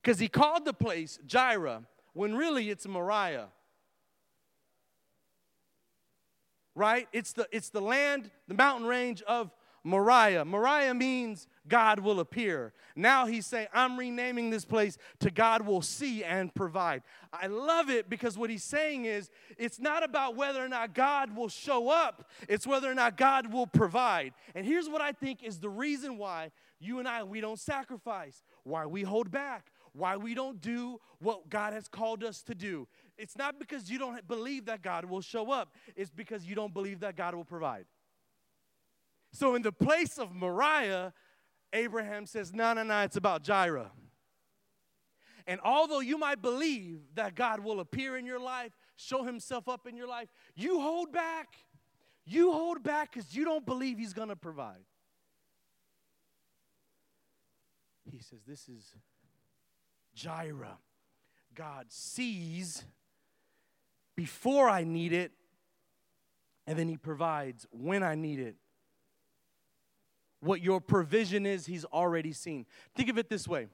Because he called the place Jireh when really it's Moriah. Right? It's the, it's the land, the mountain range of Moriah. Moriah means God will appear. Now he's saying, I'm renaming this place to God will see and provide. I love it because what he's saying is, it's not about whether or not God will show up. It's whether or not God will provide. And here's what I think is the reason why you and I, we don't sacrifice, why we hold back, why we don't do what God has called us to do. It's not because you don't believe that God will show up. It's because you don't believe that God will provide. So in the place of Moriah, Abraham says, no, no, no, it's about Jireh. And although you might believe that God will appear in your life, show himself up in your life, you hold back. You hold back because you don't believe he's going to provide. He says, this is Jireh. God sees before I need it, and then he provides when I need it. What your provision is, he's already seen. Think of it this way.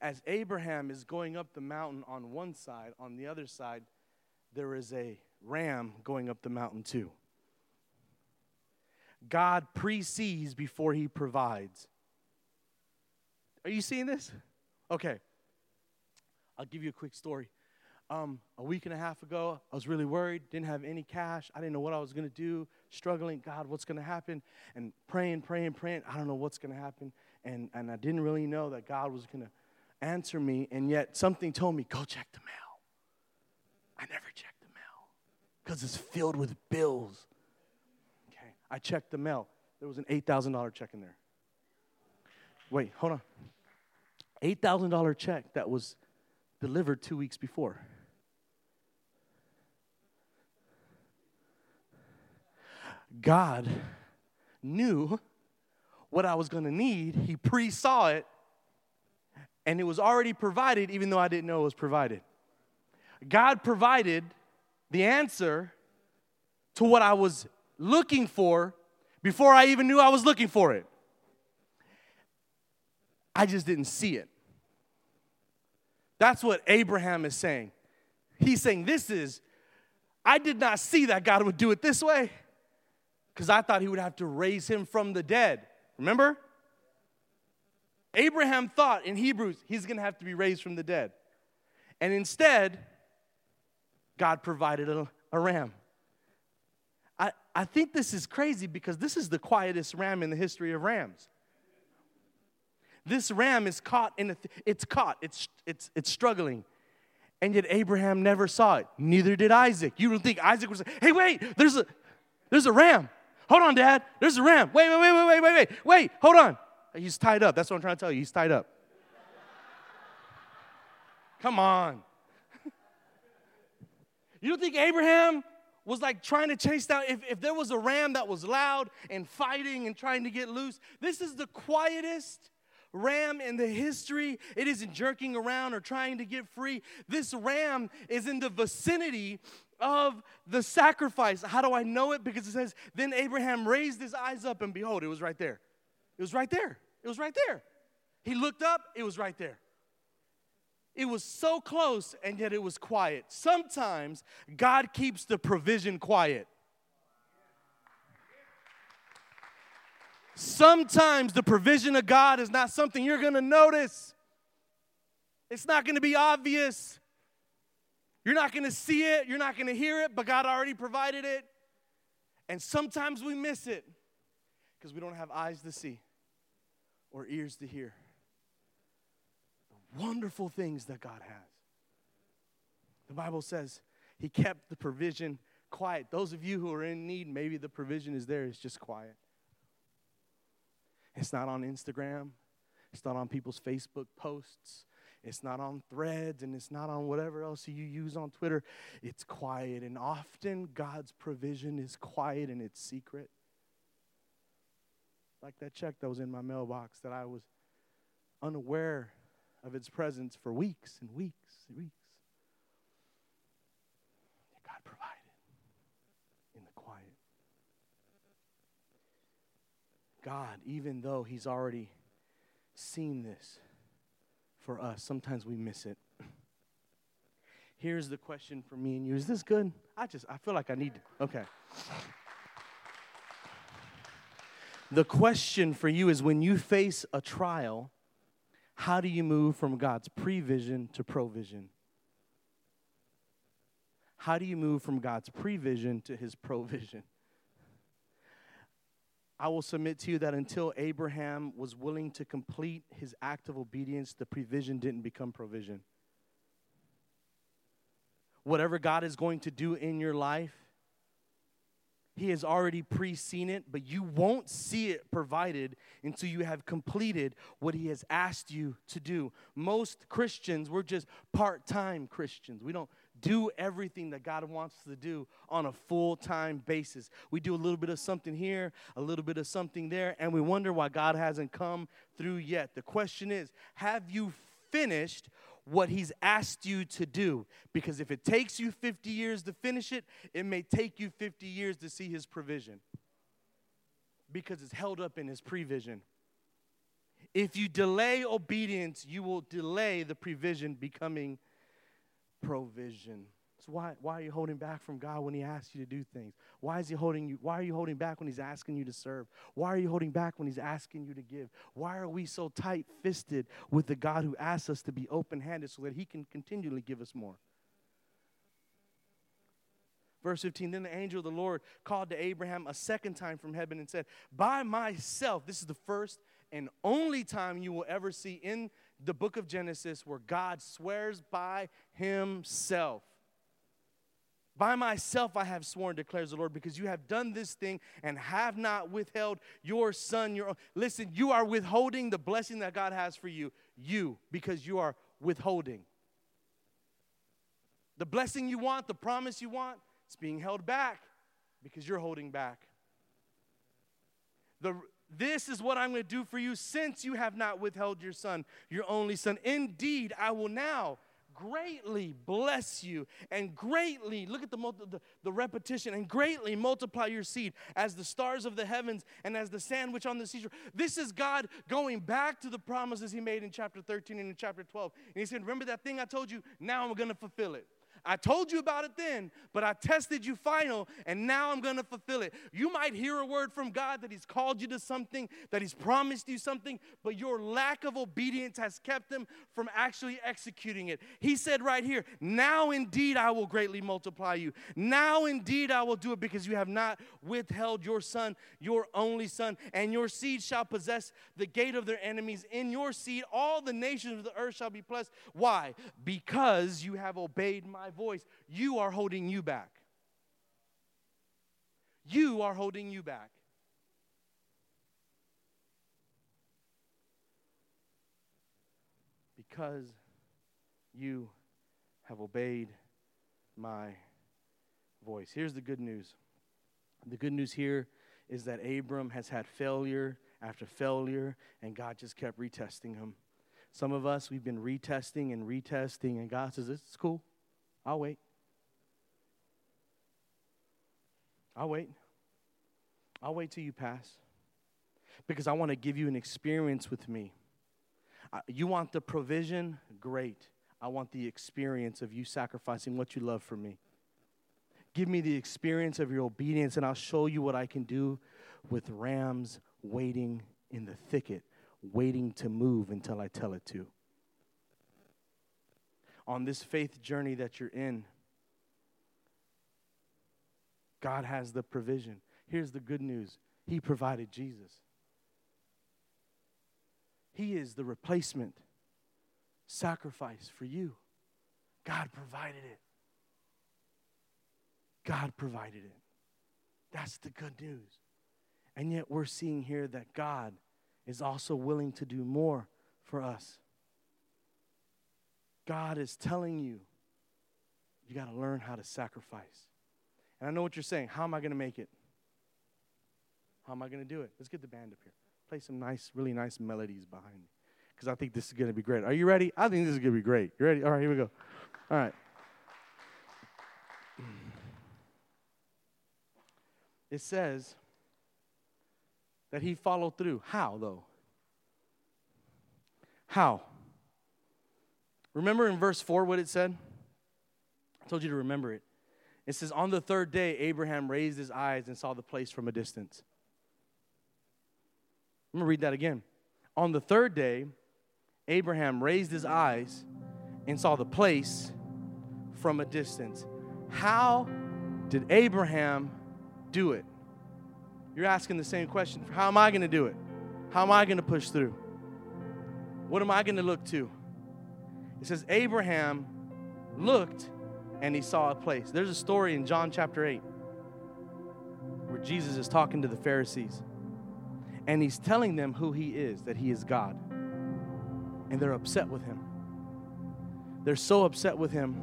As Abraham is going up the mountain on one side, on the other side, there is a ram going up the mountain too. God pre-sees before he provides. Are you seeing this? Okay. I'll give you a quick story. Um, a week and a half ago, I was really worried, didn't have any cash. I didn't know what I was going to do, struggling, God, what's going to happen? And praying, praying, praying, I don't know what's going to happen. And and I didn't really know that God was going to answer me, and yet something told me, go check the mail. I never check the mail because it's filled with bills. Okay, I checked the mail. There was an eight thousand dollars check in there. Wait, hold on. eight thousand dollars check that was delivered two weeks before. God knew what I was going to need. He pre-saw it, and it was already provided, even though I didn't know it was provided. God provided the answer to what I was looking for before I even knew I was looking for it. I just didn't see it. That's what Abraham is saying. He's saying, this is, I did not see that God would do it this way, because I thought he would have to raise him from the dead. Remember? Abraham thought in Hebrews, he's going to have to be raised from the dead. And instead, God provided a, a ram. I, I think this is crazy because this is the quietest ram in the history of rams. This ram is caught in a, th- it's caught, it's, it's, it's struggling. And yet Abraham never saw it. Neither did Isaac. You don't think Isaac was like, hey, wait, there's a, there's a ram. Hold on, Dad. There's a ram. Wait, wait, wait, wait, wait, wait, wait. Wait, hold on. He's tied up. That's what I'm trying to tell you. He's tied up. Come on. You don't think Abraham was like trying to chase down, if, if there was a ram that was loud and fighting and trying to get loose, this is the quietest ram in the history. It isn't jerking around or trying to get free. This ram is in the vicinity of the sacrifice. How do I know it? Because it says, then Abraham raised his eyes up and behold, it was right there. It was right there. It was right there. He looked up, it was right there. It was so close, and yet it was quiet. Sometimes God keeps the provision quiet. Sometimes the provision of God is not something you're going to notice. It's not going to be obvious. You're not going to see it. You're not going to hear it, but God already provided it. And sometimes we miss it because we don't have eyes to see or ears to hear. Wonderful things that God has. The Bible says he kept the provision quiet. Those of you who are in need, maybe the provision is there. It's just quiet. It's not on Instagram. It's not on people's Facebook posts. It's not on Threads, and it's not on whatever else you use on Twitter. It's quiet, and often God's provision is quiet and it's secret. Like that check that was in my mailbox that I was unaware of its presence for weeks and weeks and weeks. And God provided in the quiet. God, even though he's already seen this for us, sometimes we miss it. Here's the question for me and you. Is this good? I just, I feel like I need to. Okay. The question for you is, when you face a trial, how do you move from God's prevision to provision? How do you move from God's prevision to his provision? I will submit to you that until Abraham was willing to complete his act of obedience, the prevision didn't become provision. Whatever God is going to do in your life, he has already pre-seen it, but you won't see it provided until you have completed what he has asked you to do. Most Christians, we're just part-time Christians. We don't do everything that God wants us to do on a full-time basis. We do a little bit of something here, a little bit of something there, and we wonder why God hasn't come through yet. The question is, have you finished what he's asked you to do? Because if it takes you fifty years to finish it, it may take you fifty years to see his provision, because it's held up in his prevision. If you delay obedience, you will delay the prevision becoming provision. So why, why are you holding back from God when he asks you to do things? Why is he holding you? Why are you holding back when he's asking you to serve? Why are you holding back when he's asking you to give? Why are we so tight-fisted with the God who asks us to be open-handed so that he can continually give us more? Verse fifteen, then the angel of the Lord called to Abraham a second time from heaven and said, by myself, this is the first and only time you will ever see in the book of Genesis where God swears by himself. By myself I have sworn, declares the Lord, because you have done this thing and have not withheld your son, your own. Listen, you are withholding the blessing that God has for you. You, because you are withholding. The blessing you want, the promise you want, it's being held back because you're holding back. The, this is what I'm going to do for you since you have not withheld your son, your only son. Indeed, I will now greatly bless you and greatly, look at the, multi, the the repetition, and greatly multiply your seed as the stars of the heavens and as the sand which on the seashore. This is God going back to the promises he made in chapter thirteen and in chapter twelve. And he said, remember that thing I told you? Now I'm going to fulfill it. I told you about it then, but I tested you final, and now I'm going to fulfill it. You might hear a word from God that he's called you to something, that he's promised you something, but your lack of obedience has kept him from actually executing it. He said right here, now indeed I will greatly multiply you. Now indeed I will do it because you have not withheld your son, your only son, and your seed shall possess the gate of their enemies. In your seed all the nations of the earth shall be blessed. Why? Because you have obeyed my voice. You are holding you back. You are holding you back. because you have obeyed my voice. Here's the good news. The good news here is that Abram has had failure after failure, and God just kept retesting him. Some of us, we've been retesting and retesting, and God says, it's cool. I'll wait. I'll wait. I'll wait till you pass, because I want to give you an experience with me. You want the provision? Great. I want the experience of you sacrificing what you love for me. Give me the experience of your obedience, and I'll show you what I can do with rams waiting in the thicket, waiting to move until I tell it to. On this faith journey that you're in, God has the provision. Here's the good news. He provided Jesus. He is the replacement sacrifice for you. God provided it. God provided it. That's the good news. And yet we're seeing here that God is also willing to do more for us. God is telling you, you got to learn how to sacrifice. And I know what you're saying. How am I going to make it? How am I going to do it? Let's get the band up here. Play some nice, really nice melodies behind me, because I think this is going to be great. Are you ready? I think this is going to be great. You ready? All right, here we go. All right. It says that he followed through. How, though? How? Remember in verse four what it said? I told you to remember it. It says, on the third day, Abraham raised his eyes and saw the place from a distance. I'm going to read that again. On the third day, Abraham raised his eyes and saw the place from a distance. How did Abraham do it? You're asking the same question. How am I going to do it? How am I going to push through? What am I going to look to? It says Abraham looked and he saw a place. There's a story in John chapter eight where Jesus is talking to the Pharisees. And he's telling them who he is, that he is God. And they're upset with him. They're so upset with him.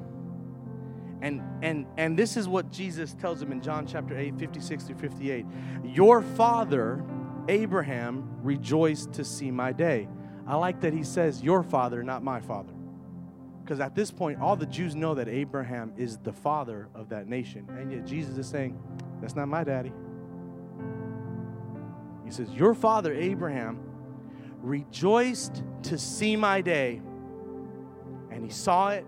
And and and this is what Jesus tells them in John chapter eight, fifty-six through fifty-eight. Your father, Abraham, rejoiced to see my day. I like that he says, your father, not my father. Because at this point, all the Jews know that Abraham is the father of that nation. And yet Jesus is saying, that's not my daddy. He says, your father, Abraham, rejoiced to see my day, and he saw it,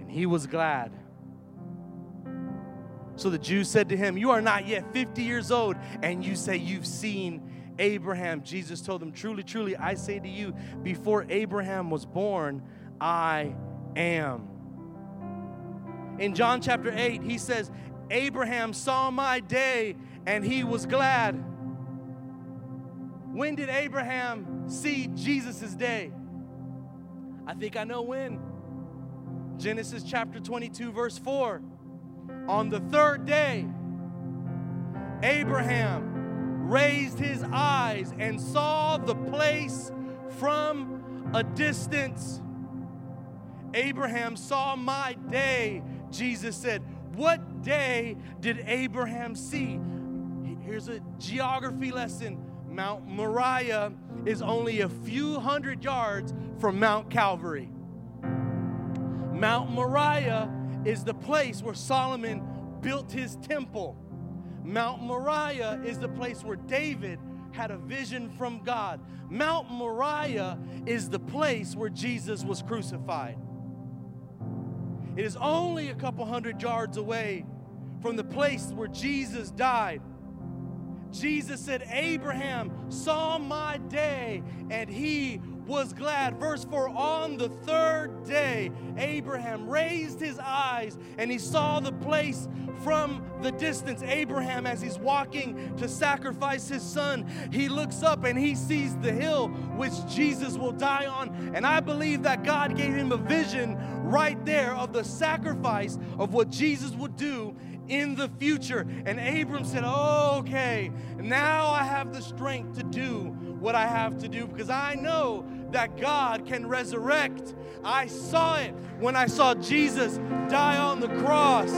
and he was glad. So the Jews said to him, you are not yet fifty years old, and you say you've seen Abraham. Jesus told them, truly, truly, I say to you, before Abraham was born, I am. In John chapter eight, he says, Abraham saw my day, and he was glad. When did Abraham see Jesus' day? I think I know when. Genesis chapter twenty-two, verse four. On the third day, Abraham raised his eyes and saw the place from a distance. Abraham saw my day, Jesus said. What day did Abraham see? Here's a geography lesson. Mount Moriah is only a few hundred yards from Mount Calvary. Mount Moriah is the place where Solomon built his temple. Mount Moriah is the place where David had a vision from God. Mount Moriah is the place where Jesus was crucified. It is only a couple hundred yards away from the place where Jesus died. Jesus said, Abraham saw my day, and he was glad. Verse four, on the third day, Abraham raised his eyes, and he saw the place from the distance. Abraham, as he's walking to sacrifice his son, he looks up and he sees the hill which Jesus will die on. And I believe that God gave him a vision right there of the sacrifice of what Jesus would do in the future. And Abram said, oh, okay, now I have the strength to do what I have to do, because I know that God can resurrect. I saw it when I saw Jesus die on the cross.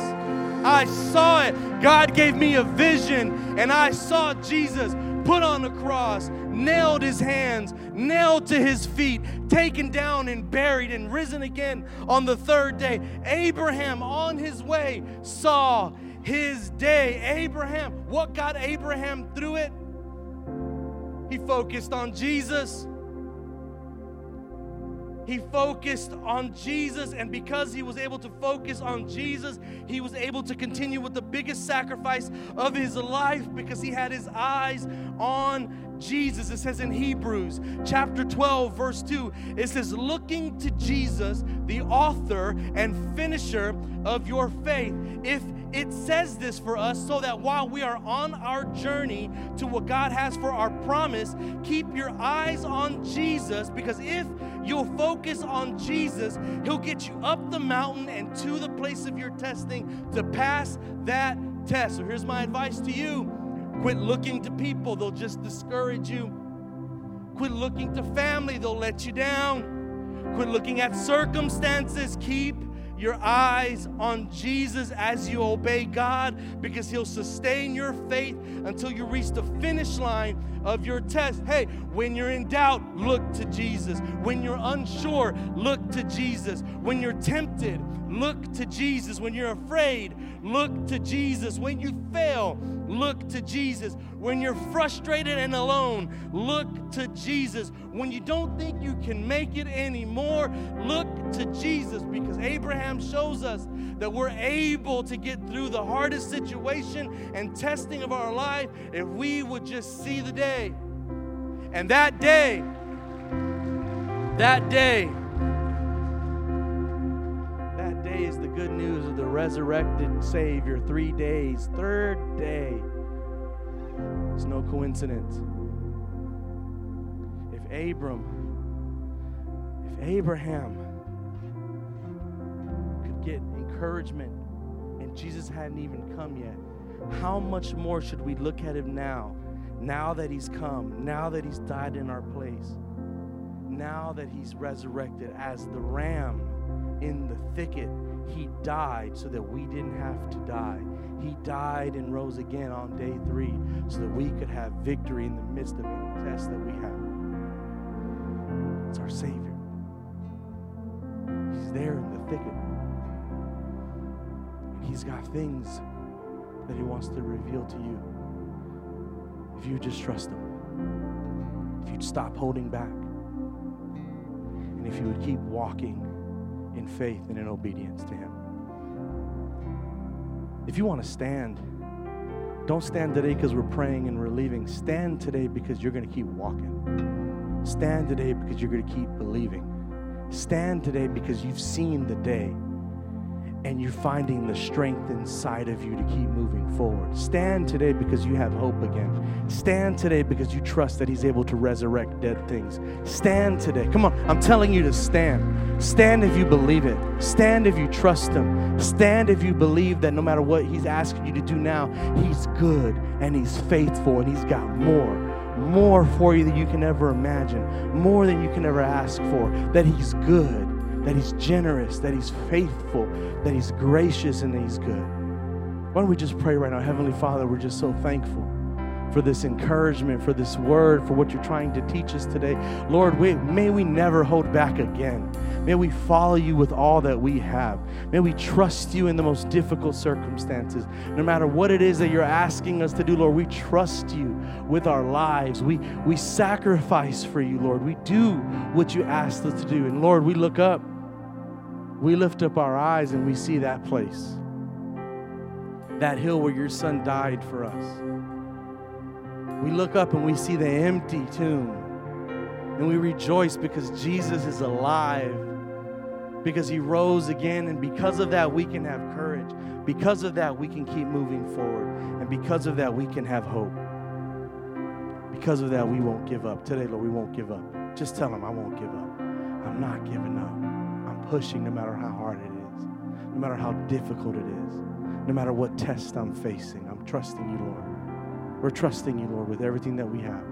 I saw it. God gave me a vision, and I saw Jesus put on the cross, nailed his hands, nailed to his feet, taken down and buried and risen again on the third day. Abraham on his way saw his day. Abraham, what got Abraham through it? He focused on Jesus. He focused on Jesus, and because he was able to focus on Jesus, he was able to continue with the biggest sacrifice of his life because he had his eyes on Jesus. It says in Hebrews chapter twelve, verse two, it says, looking to Jesus, the author and finisher of your faith. If it says this for us, so that while we are on our journey to what God has for our promise, keep your eyes on Jesus, because if you'll focus on Jesus, he'll get you up the mountain and to the place of your testing to pass that test. So here's my advice to you. Quit looking to people. They'll just discourage you. Quit looking to family. They'll let you down. Quit looking at circumstances. Keep your eyes on Jesus as you obey God, because he'll sustain your faith until you reach the finish line of your test. Hey, when you're in doubt, look to Jesus. When you're unsure, look to Jesus. When you're tempted, look to Jesus. When you're afraid, look to Jesus. When you fail, look to Jesus. When you're frustrated and alone, look to Jesus. When you don't think you can make it anymore, look to Jesus, because Abraham shows us that we're able to get through the hardest situation and testing of our life if we would just see the day. And that day, that day, that day is the good news of the resurrected Savior. Three days, third day. It's no coincidence. If Abram, if Abraham could get encouragement and Jesus hadn't even come yet, how much more should we look at him now? Now that he's come, now that he's died in our place, now that he's resurrected as the ram in the thicket. He died so that we didn't have to die. He died and rose again on day three so that we could have victory in the midst of the test that we have. It's our Savior. He's there in the thicket. And he's got things that he wants to reveal to you if you just trust him, if you'd stop holding back, and if you would keep walking in faith and in obedience to him. If you want to stand, don't stand today because we're praying and we're leaving. Stand today because you're going to keep walking. Stand today because you're going to keep believing. Stand today because you've seen the day and you're finding the strength inside of you to keep moving forward. Stand today because you have hope again. Stand today because you trust that he's able to resurrect dead things. Stand today. Come on, I'm telling you to stand. Stand if you believe it. Stand if you trust him. Stand if you believe that no matter what he's asking you to do now, he's good and he's faithful and he's got more. More for you than you can ever imagine. More than you can ever ask for. That he's good, that he's generous, that he's faithful, that he's gracious, and that he's good. Why don't we just pray right now? Heavenly Father, we're just so thankful for this encouragement, for this word, for what you're trying to teach us today. Lord, we, may we never hold back again. May we follow you with all that we have. May we trust you in the most difficult circumstances. No matter what it is that you're asking us to do, Lord, we trust you with our lives. We, we sacrifice for you, Lord. We do what you asked us to do. And Lord, we look up, we lift up our eyes, and we see that place, that hill where your son died for us. We look up and we see the empty tomb, and we rejoice because Jesus is alive, because he rose again, and because of that we can have courage. Because of that we can keep moving forward, and because of that we can have hope. Because of that we won't give up. Today, Lord, we won't give up. Just tell him, I won't give up. I'm not giving up. I'm pushing no matter how hard it is, no matter how difficult it is, no matter what test I'm facing. I'm trusting you, Lord. We're trusting you, Lord, with everything that we have.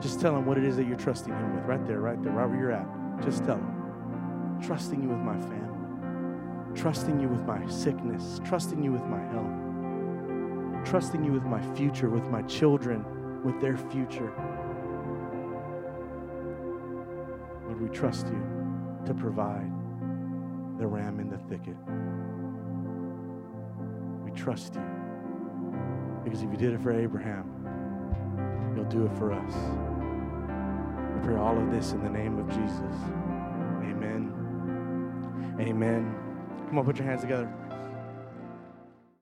Just tell him what it is that you're trusting him with. Right there, right there, right where you're at. Just tell him, trusting you with my family, trusting you with my sickness, trusting you with my health, trusting you with my future, with my children, with their future. Lord, we trust you to provide the ram in the thicket. We trust you because if you did it for Abraham, you'll do it for us. We pray all of this in the name of Jesus. Amen. Amen. Come on, put your hands together.